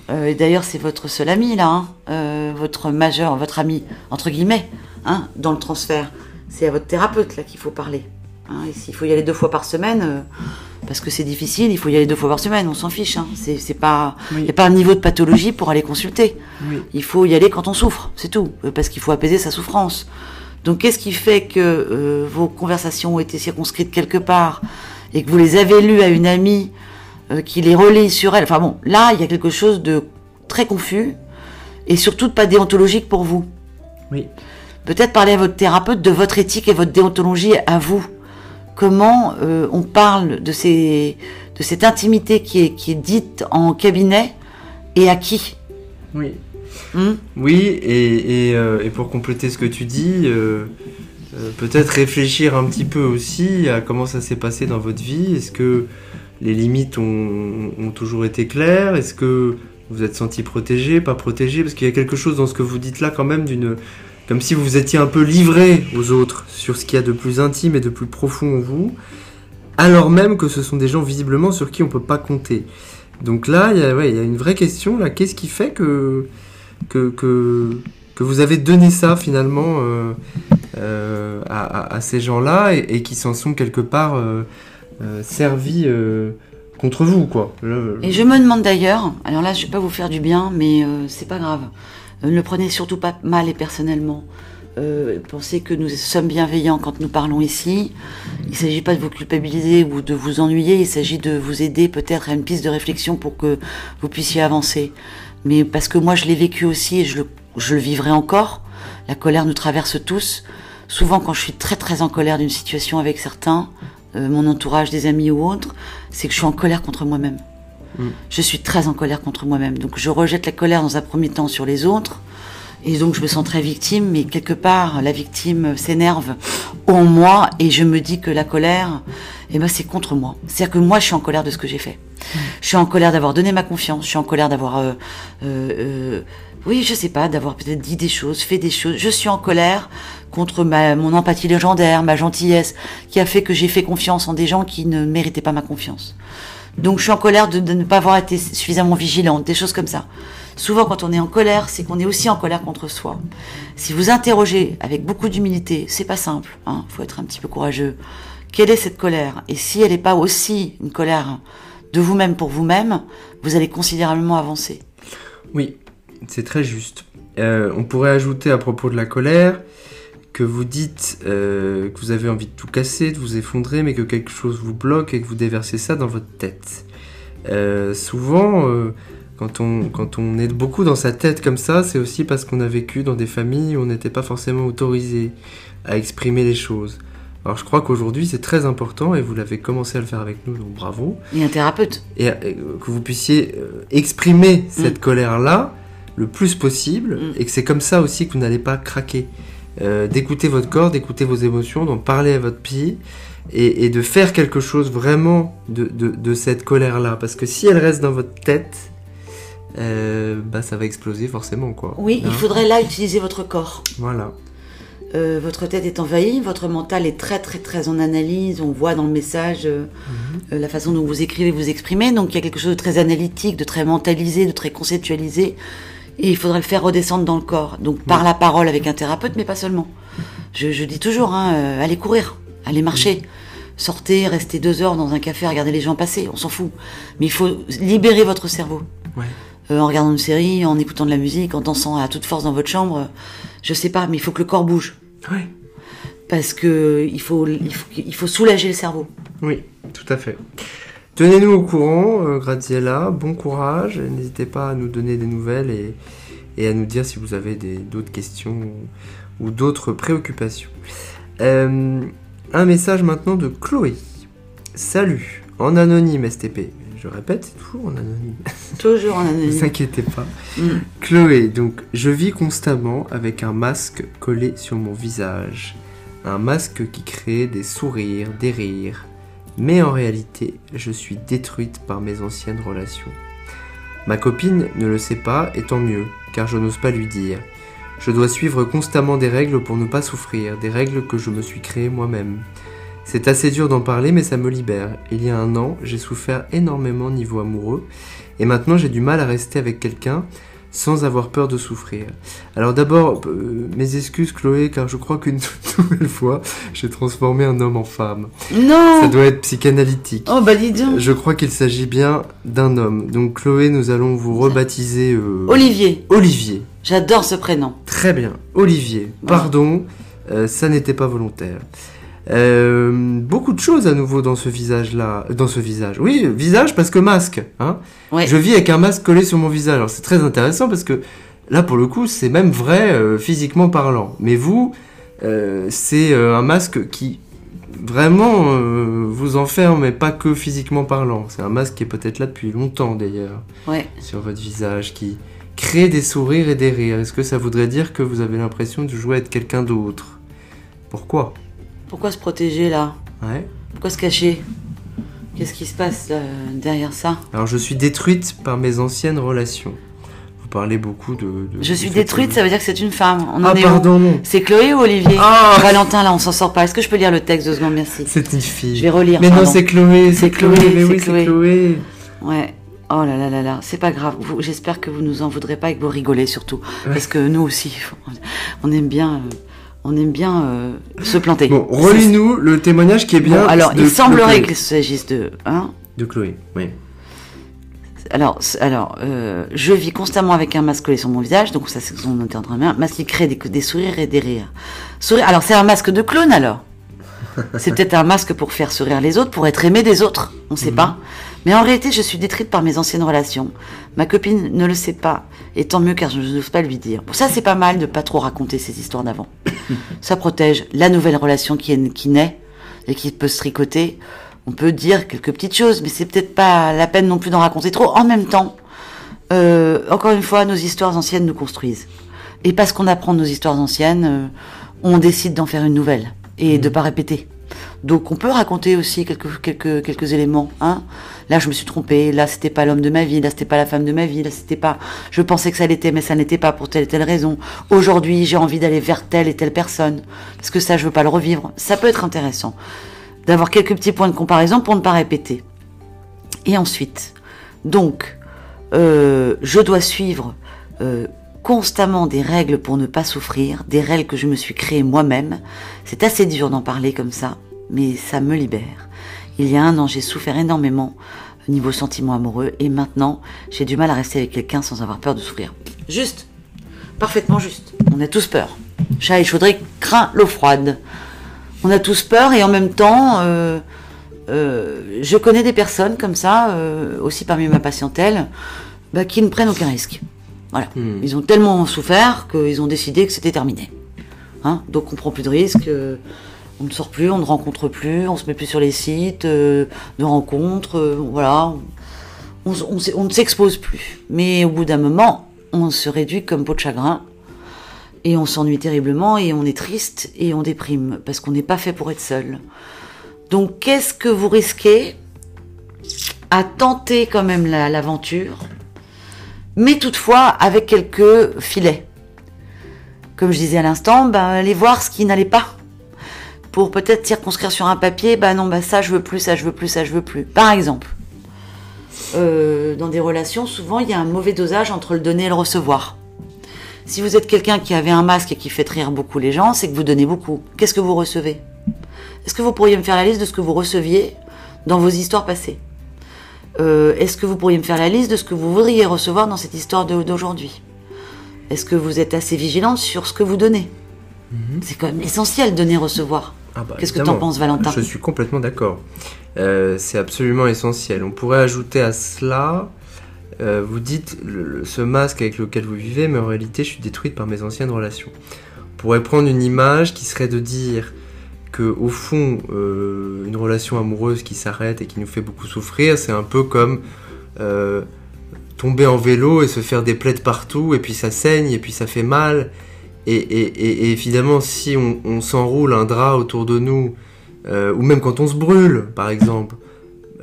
euh, et d'ailleurs c'est votre seul ami là, hein, euh, votre majeur, votre ami, entre guillemets, hein, dans le transfert, c'est à votre thérapeute là qu'il faut parler. Hein, et s'il faut y aller deux fois par semaine, euh, parce que c'est difficile, il faut y aller deux fois par semaine, on s'en fiche. Hein. C'est, c'est pas, il n'y a pas un niveau de pathologie pour aller consulter. Oui. Il faut y aller quand on souffre, c'est tout, parce qu'il faut apaiser sa souffrance. Donc qu'est-ce qui fait que euh, vos conversations ont été circonscrites quelque part et que vous les avez lues à une amie euh, qui les relie sur elle? Enfin bon, là, il y a quelque chose de très confus et surtout de pas déontologique pour vous. Oui. Peut-être parler à votre thérapeute de votre éthique et votre déontologie à vous. Comment euh, on parle de, ces, de cette intimité qui est, qui est dite en cabinet et à qui? Oui. Hmm oui, et, et, euh, et pour compléter ce que tu dis, euh, euh, peut-être réfléchir un petit peu aussi à comment ça s'est passé dans votre vie. Est-ce que les limites ont, ont toujours été claires? Est-ce que vous vous êtes senti protégé, pas protégé? Parce qu'il y a quelque chose dans ce que vous dites là quand même d'une... Comme si vous étiez un peu livré aux autres sur ce qu'il y a de plus intime et de plus profond en vous, alors même que ce sont des gens visiblement sur qui on ne peut pas compter. Donc là, il y a, ouais, il y a une vraie question, là. Qu'est-ce qui fait que, que, que, que vous avez donné ça finalement euh, euh, à, à, à ces gens-là et, et qui s'en sont quelque part euh, euh, servis euh, contre vous, quoi. Le, le... Et je me demande d'ailleurs, alors là je ne vais pas vous faire du bien, mais euh, c'est pas grave. Ne le prenez surtout pas mal et personnellement. Euh, pensez que nous sommes bienveillants quand nous parlons ici. Il ne s'agit pas de vous culpabiliser ou de vous ennuyer. Il s'agit de vous aider peut-être à une piste de réflexion pour que vous puissiez avancer. Mais parce que moi, je l'ai vécu aussi et je le, je le vivrai encore. La colère nous traverse tous. Souvent, quand je suis très très en colère d'une situation avec certains, euh, mon entourage, des amis ou autres, c'est que je suis en colère contre moi-même. Je suis très en colère contre moi-même. Donc je rejette la colère dans un premier temps sur les autres. Et donc je me sens très victime. Mais quelque part, la victime s'énerve en moi. Et je me dis que la colère, eh ben, c'est contre moi. C'est-à-dire que moi, je suis en colère de ce que j'ai fait. Je suis en colère d'avoir donné ma confiance. Je suis en colère d'avoir... Euh, euh, euh, oui, je sais pas, d'avoir peut-être dit des choses, fait des choses. Je suis en colère contre ma, mon empathie légendaire, ma gentillesse, qui a fait que j'ai fait confiance en des gens qui ne méritaient pas ma confiance. Donc je suis en colère de, de ne pas avoir été suffisamment vigilante, des choses comme ça. Souvent quand on est en colère, c'est qu'on est aussi en colère contre soi. Si vous interrogez avec beaucoup d'humilité, c'est pas simple, hein, faut être un petit peu courageux. Quelle est cette colère? Et si elle n'est pas aussi une colère de vous-même pour vous-même, vous allez considérablement avancer. Oui, c'est très juste. Euh, on pourrait ajouter à propos de la colère que vous dites euh, que vous avez envie de tout casser, de vous effondrer, mais que quelque chose vous bloque et que vous déversez ça dans votre tête. Euh, souvent, euh, quand, on, quand on est beaucoup dans sa tête comme ça, c'est aussi parce qu'on a vécu dans des familles où on n'était pas forcément autorisé à exprimer les choses. Alors je crois qu'aujourd'hui, c'est très important, et vous l'avez commencé à le faire avec nous, donc bravo. Et un thérapeute. Et, et que vous puissiez euh, exprimer cette mmh. colère-là le plus possible, mmh. et que c'est comme ça aussi que vous n'allez pas craquer. Euh, d'écouter votre corps, d'écouter vos émotions, d'en parler à votre psy et, et de faire quelque chose vraiment de, de, de cette colère-là. Parce que si elle reste dans votre tête, euh, bah, ça va exploser forcément, quoi. Oui, hein, il faudrait là utiliser votre corps. Voilà. euh, votre tête est envahie, votre mental est très très très en analyse, on voit dans le message euh, mm-hmm. euh, la façon dont vous écrivez, vous exprimez, donc il y a quelque chose de très analytique, de très mentalisé, de très conceptualisé, et il faudrait le faire redescendre dans le corps, donc par mm-hmm. la parole avec un thérapeute, mais pas seulement. Je, je dis toujours, hein, euh, allez courir, allez marcher, mm-hmm. sortez, restez deux heures dans un café, regardez les gens passer, on s'en fout, mais il faut libérer votre cerveau. Ouais. Euh, en regardant une série, en écoutant de la musique, en dansant à toute force dans votre chambre, euh, je sais pas, mais il faut que le corps bouge. Oui. Parce que il faut, il faut, il faut soulager le cerveau. Oui, tout à fait. Tenez-nous au courant, euh, Graziella, bon courage, n'hésitez pas à nous donner des nouvelles et, et à nous dire si vous avez des, d'autres questions ou, ou d'autres préoccupations. Euh, un message maintenant de Chloé. Salut, en anonyme S T P. Je répète, c'est toujours en anonyme. Toujours en anonyme. Ne vous inquiétez pas. Mm. Chloé, donc, je vis constamment avec un masque collé sur mon visage. Un masque qui crée des sourires, des rires. Mais en réalité, je suis détruite par mes anciennes relations. Ma copine ne le sait pas, et tant mieux, car je n'ose pas lui dire. Je dois suivre constamment des règles pour ne pas souffrir, des règles que je me suis créées moi-même. C'est assez dur d'en parler, mais ça me libère. Il y a un an, j'ai souffert énormément niveau amoureux, et maintenant j'ai du mal à rester avec quelqu'un sans avoir peur de souffrir. Alors d'abord, euh, mes excuses Chloé, car je crois qu'une toute nouvelle fois, j'ai transformé un homme en femme. Non ! Ça doit être psychanalytique. Oh bah dis donc ! Je crois qu'il s'agit bien d'un homme. Donc Chloé, nous allons vous rebaptiser... Euh... Olivier. Olivier. J'adore ce prénom. Très bien. Olivier. Pardon, euh, ça n'était pas volontaire. Euh, beaucoup de choses à nouveau dans ce visage-là, dans ce visage. Oui, visage parce que masque. Hein. Ouais. Je vis avec un masque collé sur mon visage. Alors c'est très intéressant parce que là, pour le coup, c'est même vrai euh, physiquement parlant. Mais vous, euh, c'est euh, un masque qui vraiment euh, vous enferme, mais pas que physiquement parlant. C'est un masque qui est peut-être là depuis longtemps d'ailleurs, ouais. sur votre visage, qui crée des sourires et des rires. Est-ce que ça voudrait dire que vous avez l'impression de jouer avec quelqu'un d'autre ? Pourquoi ? Pourquoi se protéger là ? Ouais. Pourquoi se cacher ? Qu'est-ce qui se passe euh, derrière ça ? Alors je suis détruite par mes anciennes relations. Vous parlez beaucoup de... de je suis détruite, que... ça veut dire que c'est une femme. On ah en est pardon où ? C'est Chloé ou Olivier ? Ah Valentin là, on s'en sort pas. Est-ce que je peux lire le texte deux secondes, merci ? C'est une fille. Je vais relire. Mais pardon. Non, c'est Chloé, c'est, c'est Chloé, Chloé, mais c'est oui, Chloé. c'est Chloé. Ouais. Oh là là là là, c'est pas grave. Vous, j'espère que vous nous en voudrez pas et que vous rigolez surtout. Ouais. Parce que nous aussi, on aime bien... Euh, On aime bien euh, se planter. Bon, relis-nous le témoignage qui est bien. Bon, alors, de il semblerait qu'il s'agisse de. Hein de Chloé, oui. Alors, alors euh, je vis constamment avec un masque collé sur mon visage, donc ça, c'est son intermédiaire. Masque qui crée des, des sourires et des rires. Sourire, alors, c'est un masque de clown, alors. C'est peut-être un masque pour faire sourire les autres, pour être aimé des autres, on ne sait mmh. pas. Mais en réalité, je suis détruite par mes anciennes relations. Ma copine ne le sait pas, et tant mieux car je n'ose pas lui dire. Bon, ça, c'est pas mal de pas trop raconter ces histoires d'avant. Ça protège la nouvelle relation qui, est, qui naît et qui peut se tricoter. On peut dire quelques petites choses, mais c'est peut-être pas la peine non plus d'en raconter trop. En même temps, euh, encore une fois, nos histoires anciennes nous construisent. Et parce qu'on apprend nos histoires anciennes, euh, on décide d'en faire une nouvelle. Et de pas répéter. Donc on peut raconter aussi quelques quelques quelques éléments. Hein. Là je me suis trompée. Là c'était pas l'homme de ma vie. Là c'était pas la femme de ma vie. Là c'était pas. Je pensais que ça l'était, mais ça n'était pas pour telle et telle raison. Aujourd'hui j'ai envie d'aller vers telle et telle personne parce que ça je veux pas le revivre. Ça peut être intéressant d'avoir quelques petits points de comparaison pour ne pas répéter. Et ensuite, donc euh, je dois suivre. Euh, constamment des règles pour ne pas souffrir, des règles que je me suis créées moi-même. C'est assez dur d'en parler comme ça, mais ça me libère. Il y a un an, j'ai souffert énormément au niveau sentiment amoureux, et maintenant, j'ai du mal à rester avec quelqu'un sans avoir peur de souffrir. Juste, parfaitement juste. On a tous peur. Chat échaudré craint l'eau froide. On a tous peur, et en même temps, euh, euh, je connais des personnes comme ça, euh, aussi parmi ma patientèle, bah, qui ne prennent aucun risque. Voilà. Hmm. Ils ont tellement souffert qu'ils ont décidé que c'était terminé. Hein, donc on prend plus de risques, euh, on ne sort plus, on ne rencontre plus, on se met plus sur les sites euh, de rencontres, euh, voilà. On, on, on, on ne s'expose plus. Mais au bout d'un moment, on se réduit comme peau de chagrin et on s'ennuie terriblement et on est triste et on déprime parce qu'on n'est pas fait pour être seul. Donc qu'est-ce que vous risquez à tenter quand même la, l'aventure ? Mais toutefois avec quelques filets. comme je disais à l'instant, bah, aller voir ce qui n'allait pas. Pour peut-être circonscrire sur un papier, bah non, bah ça je veux plus, ça je veux plus, ça je veux plus. Par exemple, euh, dans des relations, souvent il y a un mauvais dosage entre le donner et le recevoir. Si vous êtes quelqu'un qui avait un masque et qui fait rire beaucoup les gens, c'est que vous donnez beaucoup. Qu'est-ce que vous recevez? Est-ce que vous pourriez me faire la liste de ce que vous receviez dans vos histoires passées? Euh, Est-ce que vous pourriez me faire la liste de ce que vous voudriez recevoir dans cette histoire d'aujourd'hui? Est-ce que vous êtes assez vigilante sur ce que vous donnez? Mm-hmm. C'est quand même essentiel, donner, recevoir. Ah bah, qu'est-ce que tu en penses, Valentin? Je suis complètement d'accord. Euh, c'est absolument essentiel. On pourrait ajouter à cela, euh, vous dites, le, le, ce masque avec lequel vous vivez, mais en réalité, je suis détruite par mes anciennes relations. On pourrait prendre une image qui serait de dire qu'au fond, euh, une relation amoureuse qui s'arrête et qui nous fait beaucoup souffrir, c'est un peu comme euh, tomber en vélo et se faire des plaies partout, et puis ça saigne, et puis ça fait mal. Et, et, et, et finalement, si on, on s'enroule un drap autour de nous, euh, ou même quand on se brûle, par exemple,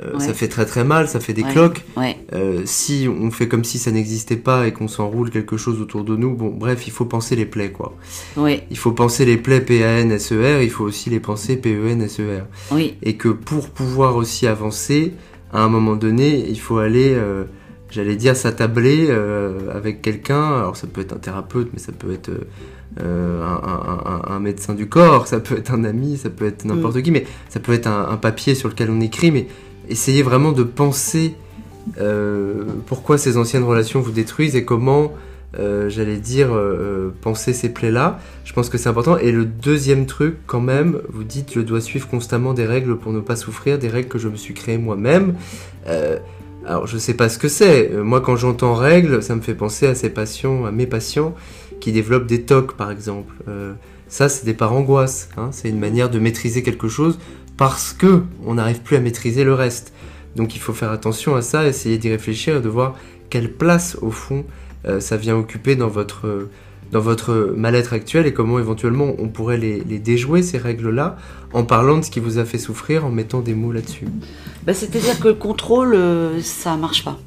euh, ouais. ça fait très très mal, ça fait des ouais. cloques. Ouais. Euh, si on fait comme si ça n'existait pas et qu'on s'enroule quelque chose autour de nous, bon, bref, il faut penser les plaies, quoi. Oui. Il faut penser les plaies P A N S E R, il faut aussi les penser P E N S E R. Oui. Et que pour pouvoir aussi avancer, à un moment donné, il faut aller... Euh, j'allais dire s'attabler euh, avec quelqu'un, alors ça peut être un thérapeute, mais ça peut être euh, un, un, un, un médecin du corps, ça peut être un ami, ça peut être n'importe mmh. qui, mais ça peut être un, un papier sur lequel on écrit, mais essayez vraiment de penser euh, pourquoi ces anciennes relations vous détruisent et comment, euh, j'allais dire, euh, penser ces plaies-là. Je pense que c'est important. Et le deuxième truc, quand même, vous dites, je dois suivre constamment des règles pour ne pas souffrir, des règles que je me suis créées moi-même. Euh, Alors, je sais pas ce que c'est. Moi, quand j'entends règles, ça me fait penser à ces patients, à mes patients qui développent des tocs, par exemple. Euh, ça, c'est des parangoisses. Hein. C'est une manière de maîtriser quelque chose parce que on n'arrive plus à maîtriser le reste. Donc, il faut faire attention à ça, essayer d'y réfléchir et de voir quelle place, au fond, euh, ça vient occuper dans votre, euh, dans votre mal-être actuel et comment, éventuellement, on pourrait les, les déjouer, ces règles-là, en parlant de ce qui vous a fait souffrir, en mettant des mots là-dessus. Bah, c'est-à-dire que le contrôle, euh, ça marche pas.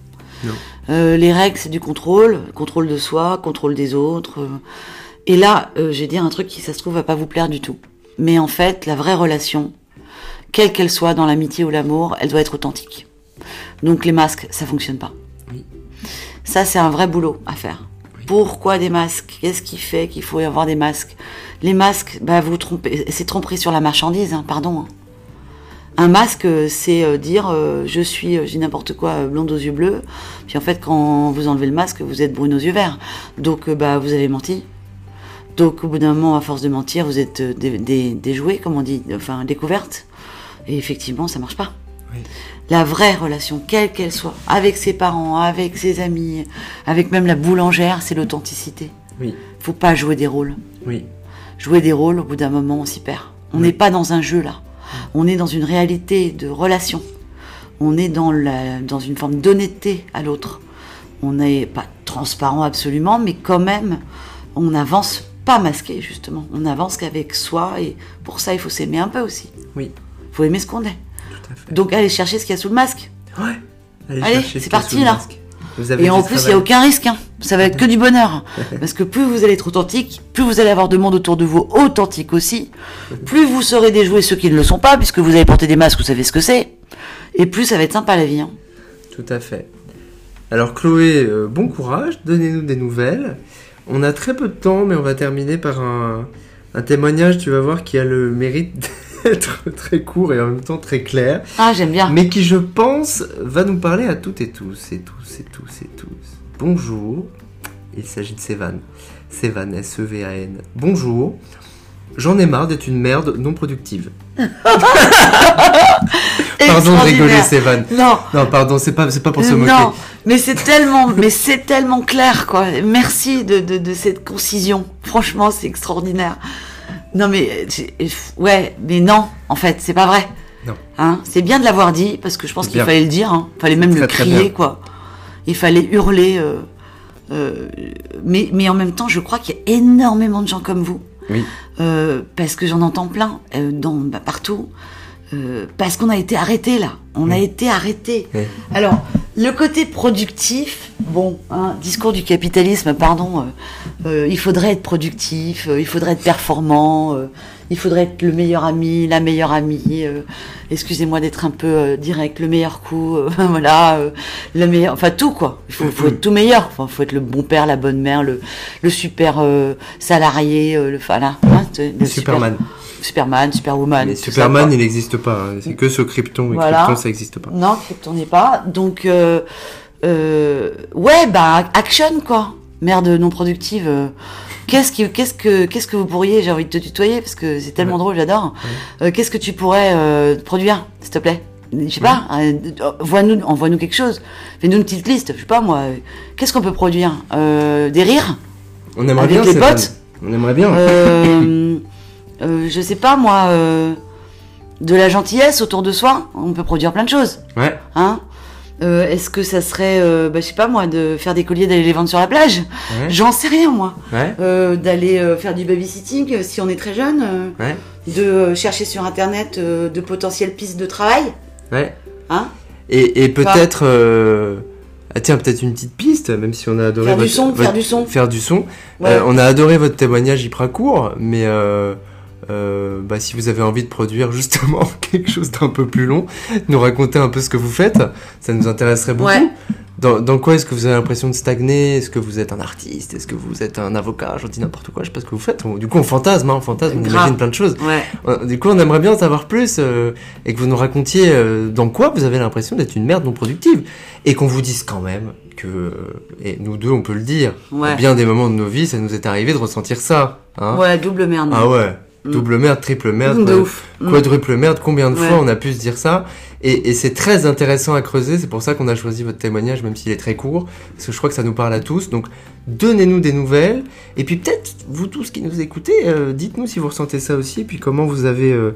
Non. Euh, les règles, c'est du contrôle, contrôle de soi, contrôle des autres. Euh. Et là, euh, j'ai dit un truc qui, ça se trouve, va pas vous plaire du tout. Mais en fait, la vraie relation, quelle qu'elle soit, dans l'amitié ou l'amour, elle doit être authentique. Donc les masques, ça fonctionne pas. Oui. Ça, c'est un vrai boulot à faire. Oui. Pourquoi des masques? Qu'est-ce qui fait qu'il faut y avoir des masques? Les masques, bah, vous trompez, c'est tromperie sur la marchandise, hein, pardon. Hein. Un masque, c'est dire euh, je suis, j'ai n'importe quoi, blonde aux yeux bleus. Puis en fait, quand vous enlevez le masque, vous êtes brune aux yeux verts. Donc, euh, bah, vous avez menti. Donc, au bout d'un moment, à force de mentir, vous êtes euh, dé dé déjouée, comme on dit, enfin, découverte. Et effectivement, ça marche pas. Oui. La vraie relation, quelle qu'elle soit, avec ses parents, avec ses amis, avec même la boulangère, c'est l'authenticité. Oui. Faut pas jouer des rôles. Oui. Jouer des rôles, au bout d'un moment, on s'y perd. On n'est oui. pas dans un jeu, là. On est dans une réalité de relation. On est dans, la, dans une forme d'honnêteté à l'autre. On n'est pas transparent absolument, mais quand même, on avance pas masqué, justement. On avance qu'avec soi, et pour ça, il faut s'aimer un peu aussi. Oui. Il faut aimer ce qu'on est. Tout à fait. Donc, allez chercher ce qu'il y a sous le masque. Ouais. Allez, allez c'est ce parti, là. Vous avez et en plus, il n'y a aucun risque. Hein. Ça va être que du bonheur. Parce que plus vous allez être authentique, plus vous allez avoir de monde autour de vous authentique aussi, plus vous saurez déjouer ceux qui ne le sont pas, puisque vous avez porté des masques, vous savez ce que c'est, et plus ça va être sympa la vie. Hein. Tout à fait. Alors Chloé, euh, bon courage, donnez-nous des nouvelles. On a très peu de temps, mais on va terminer par un, un témoignage, tu vas voir, qui a le mérite d'être très court et en même temps très clair. Ah, j'aime bien. Mais qui, je pense, va nous parler à toutes et tous, et tous, et tous, et tous. Bonjour, il s'agit de Sévan. Sévan, S E V A N. Bonjour, j'en ai marre d'être une merde non productive. Pardon de rigoler, Sévan. Non. Non, pardon, c'est pas, c'est pas pour se moquer. Non, mais c'est tellement, mais c'est tellement clair, quoi. Merci de, de, de cette concision. Franchement, c'est extraordinaire. Non, mais, ouais, mais non, en fait, c'est pas vrai. Non. Hein, c'est bien de l'avoir dit, parce que je pense qu'il fallait le dire, hein. Fallait même le crier, quoi. Il fallait hurler. Euh, euh, mais, mais en même temps, je crois qu'il y a énormément de gens comme vous. Oui. Euh, parce que j'en entends plein, euh, dans, bah, partout. Euh, parce qu'on a été arrêtés, là. On oui. a été arrêtés. Oui. Alors, Le côté productif, bon, hein, discours du capitalisme, pardon, euh, euh, il faudrait être productif, euh, il faudrait être performant, euh, il faudrait être le meilleur ami, la meilleure amie, euh, excusez-moi d'être un peu euh, direct, le meilleur coup, euh, voilà, euh, le meilleur, enfin tout quoi, il faut, faut être tout meilleur, il faut être le bon père, la bonne mère, le, le super euh, salarié, euh, le, voilà, hein, le Superman. Super... Superman, Superwoman. Superman, il n'existe pas. Hein. C'est que ce Krypton. Et voilà. Krypton, ça n'existe pas. Non, Krypton n'est pas. Donc, euh, euh, ouais, bah, action, quoi. Merde non productive. Qu'est-ce que, qu'est-ce que, qu'est-ce que vous pourriez, j'ai envie de te tutoyer, parce que c'est tellement ouais. drôle, j'adore. Ouais. Euh, qu'est-ce que tu pourrais euh, produire, s'il te plaît? Je sais pas, envoie-nous, envoie-nous quelque chose. Fais-nous une petite liste, je sais pas, moi. Qu'est-ce qu'on peut produire? euh, Des rires? On aimerait bien. Avec les potes? On aimerait bien. Euh... Euh, je sais pas moi, euh, de la gentillesse autour de soi, on peut produire plein de choses. Ouais. Hein euh, Est-ce que ça serait, euh, bah, je sais pas moi, de faire des colliers, d'aller les vendre sur la plage? Ouais. J'en sais rien moi. Ouais. Euh, D'aller euh, faire du babysitting euh, si on est très jeune. Euh, ouais. De euh, chercher sur internet euh, de potentielles pistes de travail. Ouais. Hein et et peut-être. Euh... Ah tiens, peut-être une petite piste, même si on a adoré. Faire votre, du son, votre, faire du son. Faire du son. Ouais. Euh, on a adoré votre témoignage hyper court, mais. Euh... Euh, bah, si vous avez envie de produire justement quelque chose d'un peu plus long, nous raconter un peu ce que vous faites, ça nous intéresserait beaucoup. Ouais. Dans, dans quoi est-ce que vous avez l'impression de stagner? Est-ce que vous êtes un artiste? Est-ce que vous êtes un avocat? Je dis n'importe quoi, je sais pas ce que vous faites. Du coup, on fantasme, hein, on fantasme, on imagine plein de choses. Ouais. Du coup, on aimerait bien en savoir plus euh, et que vous nous racontiez euh, dans quoi vous avez l'impression d'être une merde non productive et qu'on vous dise quand même que, euh, et nous deux, on peut le dire, ouais. bien des moments de nos vies, ça nous est arrivé de ressentir ça. Hein. Ouais, double merde. Ah ouais. Double merde, triple merde, de ouf. Quadruple merde, combien de ouais. fois on a pu se dire ça? Et, et c'est très intéressant à creuser, c'est pour ça qu'on a choisi votre témoignage, même s'il est très court, parce que je crois que ça nous parle à tous, donc donnez-nous des nouvelles, et puis peut-être, vous tous qui nous écoutez, euh, dites-nous si vous ressentez ça aussi, et puis comment vous avez euh,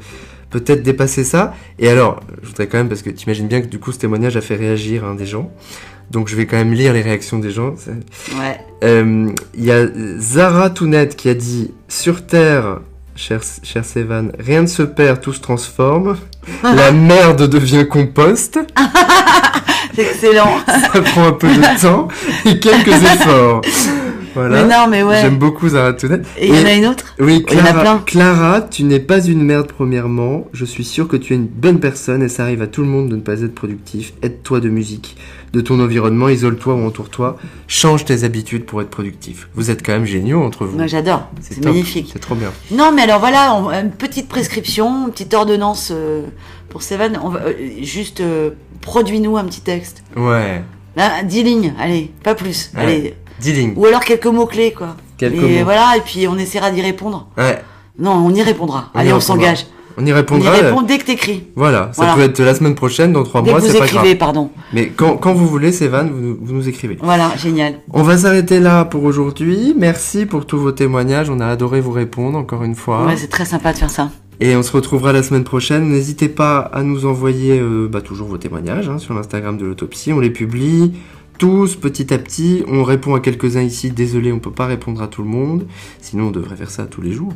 peut-être dépassé ça. Et alors, je voudrais quand même, parce que t'imagines bien que du coup ce témoignage a fait réagir hein, des gens, donc je vais quand même lire les réactions des gens. Ouais. Il euh, y a Zara Tounette qui a dit « Sur Terre... » Cher, cher Sévan, rien ne se perd, tout se transforme. La merde devient compost. C'est excellent. Ça prend un peu de temps et quelques efforts. Voilà. Mais non, mais ouais. J'aime beaucoup Zara Tounette. Et il y en a une autre? Oui, Clara, il y en a plein. Clara, tu n'es pas une merde premièrement. Je suis sûre que tu es une bonne personne et ça arrive à tout le monde de ne pas être productif. Aide-toi de musique, de ton environnement, isole-toi ou entoure-toi. Change tes habitudes pour être productif. Vous êtes quand même géniaux entre vous. Moi j'adore, c'est, c'est magnifique. C'est trop bien. Non mais alors voilà, on, une petite prescription, une petite ordonnance euh, pour Sévan. On va, euh, juste, euh, produis-nous un petit texte. Ouais. Là, dix lignes, allez, pas plus. Ouais. Allez. Ou alors quelques mots-clés, quoi. Quelques et mots. Voilà, et puis on essaiera d'y répondre. Ouais. Non, on y répondra. On Allez, y on répondra. s'engage. On y répondra. On y répond dès que t'écris. Voilà, ça voilà. peut être la semaine prochaine, dans trois mois, c'est pas grave. Dès que vous écrivez, pardon. Mais quand, quand vous voulez, Sévan, vous, vous nous écrivez. Voilà, génial. On va s'arrêter là pour aujourd'hui. Merci pour tous vos témoignages. On a adoré vous répondre, encore une fois. Ouais, c'est très sympa de faire ça. Et on se retrouvera la semaine prochaine. N'hésitez pas à nous envoyer euh, bah, toujours vos témoignages hein, sur l'Instagram de l'autopsie. On les publie. Tous, petit à petit, on répond à quelques-uns ici. Désolé, on peut pas répondre à tout le monde. Sinon, on devrait faire ça tous les jours.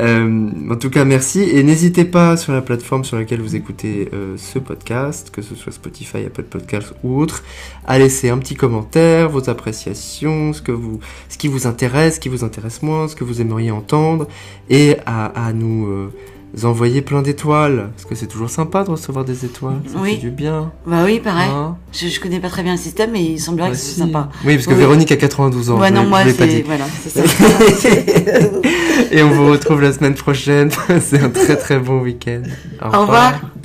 euh, en tout cas, merci. Et n'hésitez pas sur la plateforme sur laquelle vous écoutez euh, ce podcast, que ce soit Spotify, Apple Podcasts ou autre, à laisser un petit commentaire, vos appréciations, ce que vous, ce qui vous intéresse, ce qui vous intéresse moins, ce que vous aimeriez entendre, et à, à nous... Euh, envoyez plein d'étoiles, parce que c'est toujours sympa de recevoir des étoiles, ça oui. fait du bien. Bah oui, pareil. Hein je, je connais pas très bien le système, mais il semblerait bah que si. c'est sympa. Oui, parce que oui. Véronique a quatre-vingt-douze ans. Ouais, je non, moi, c'est... Voilà, c'est ça. Et on vous retrouve la semaine prochaine. C'est un très très bon week-end. Au, Au revoir. revoir.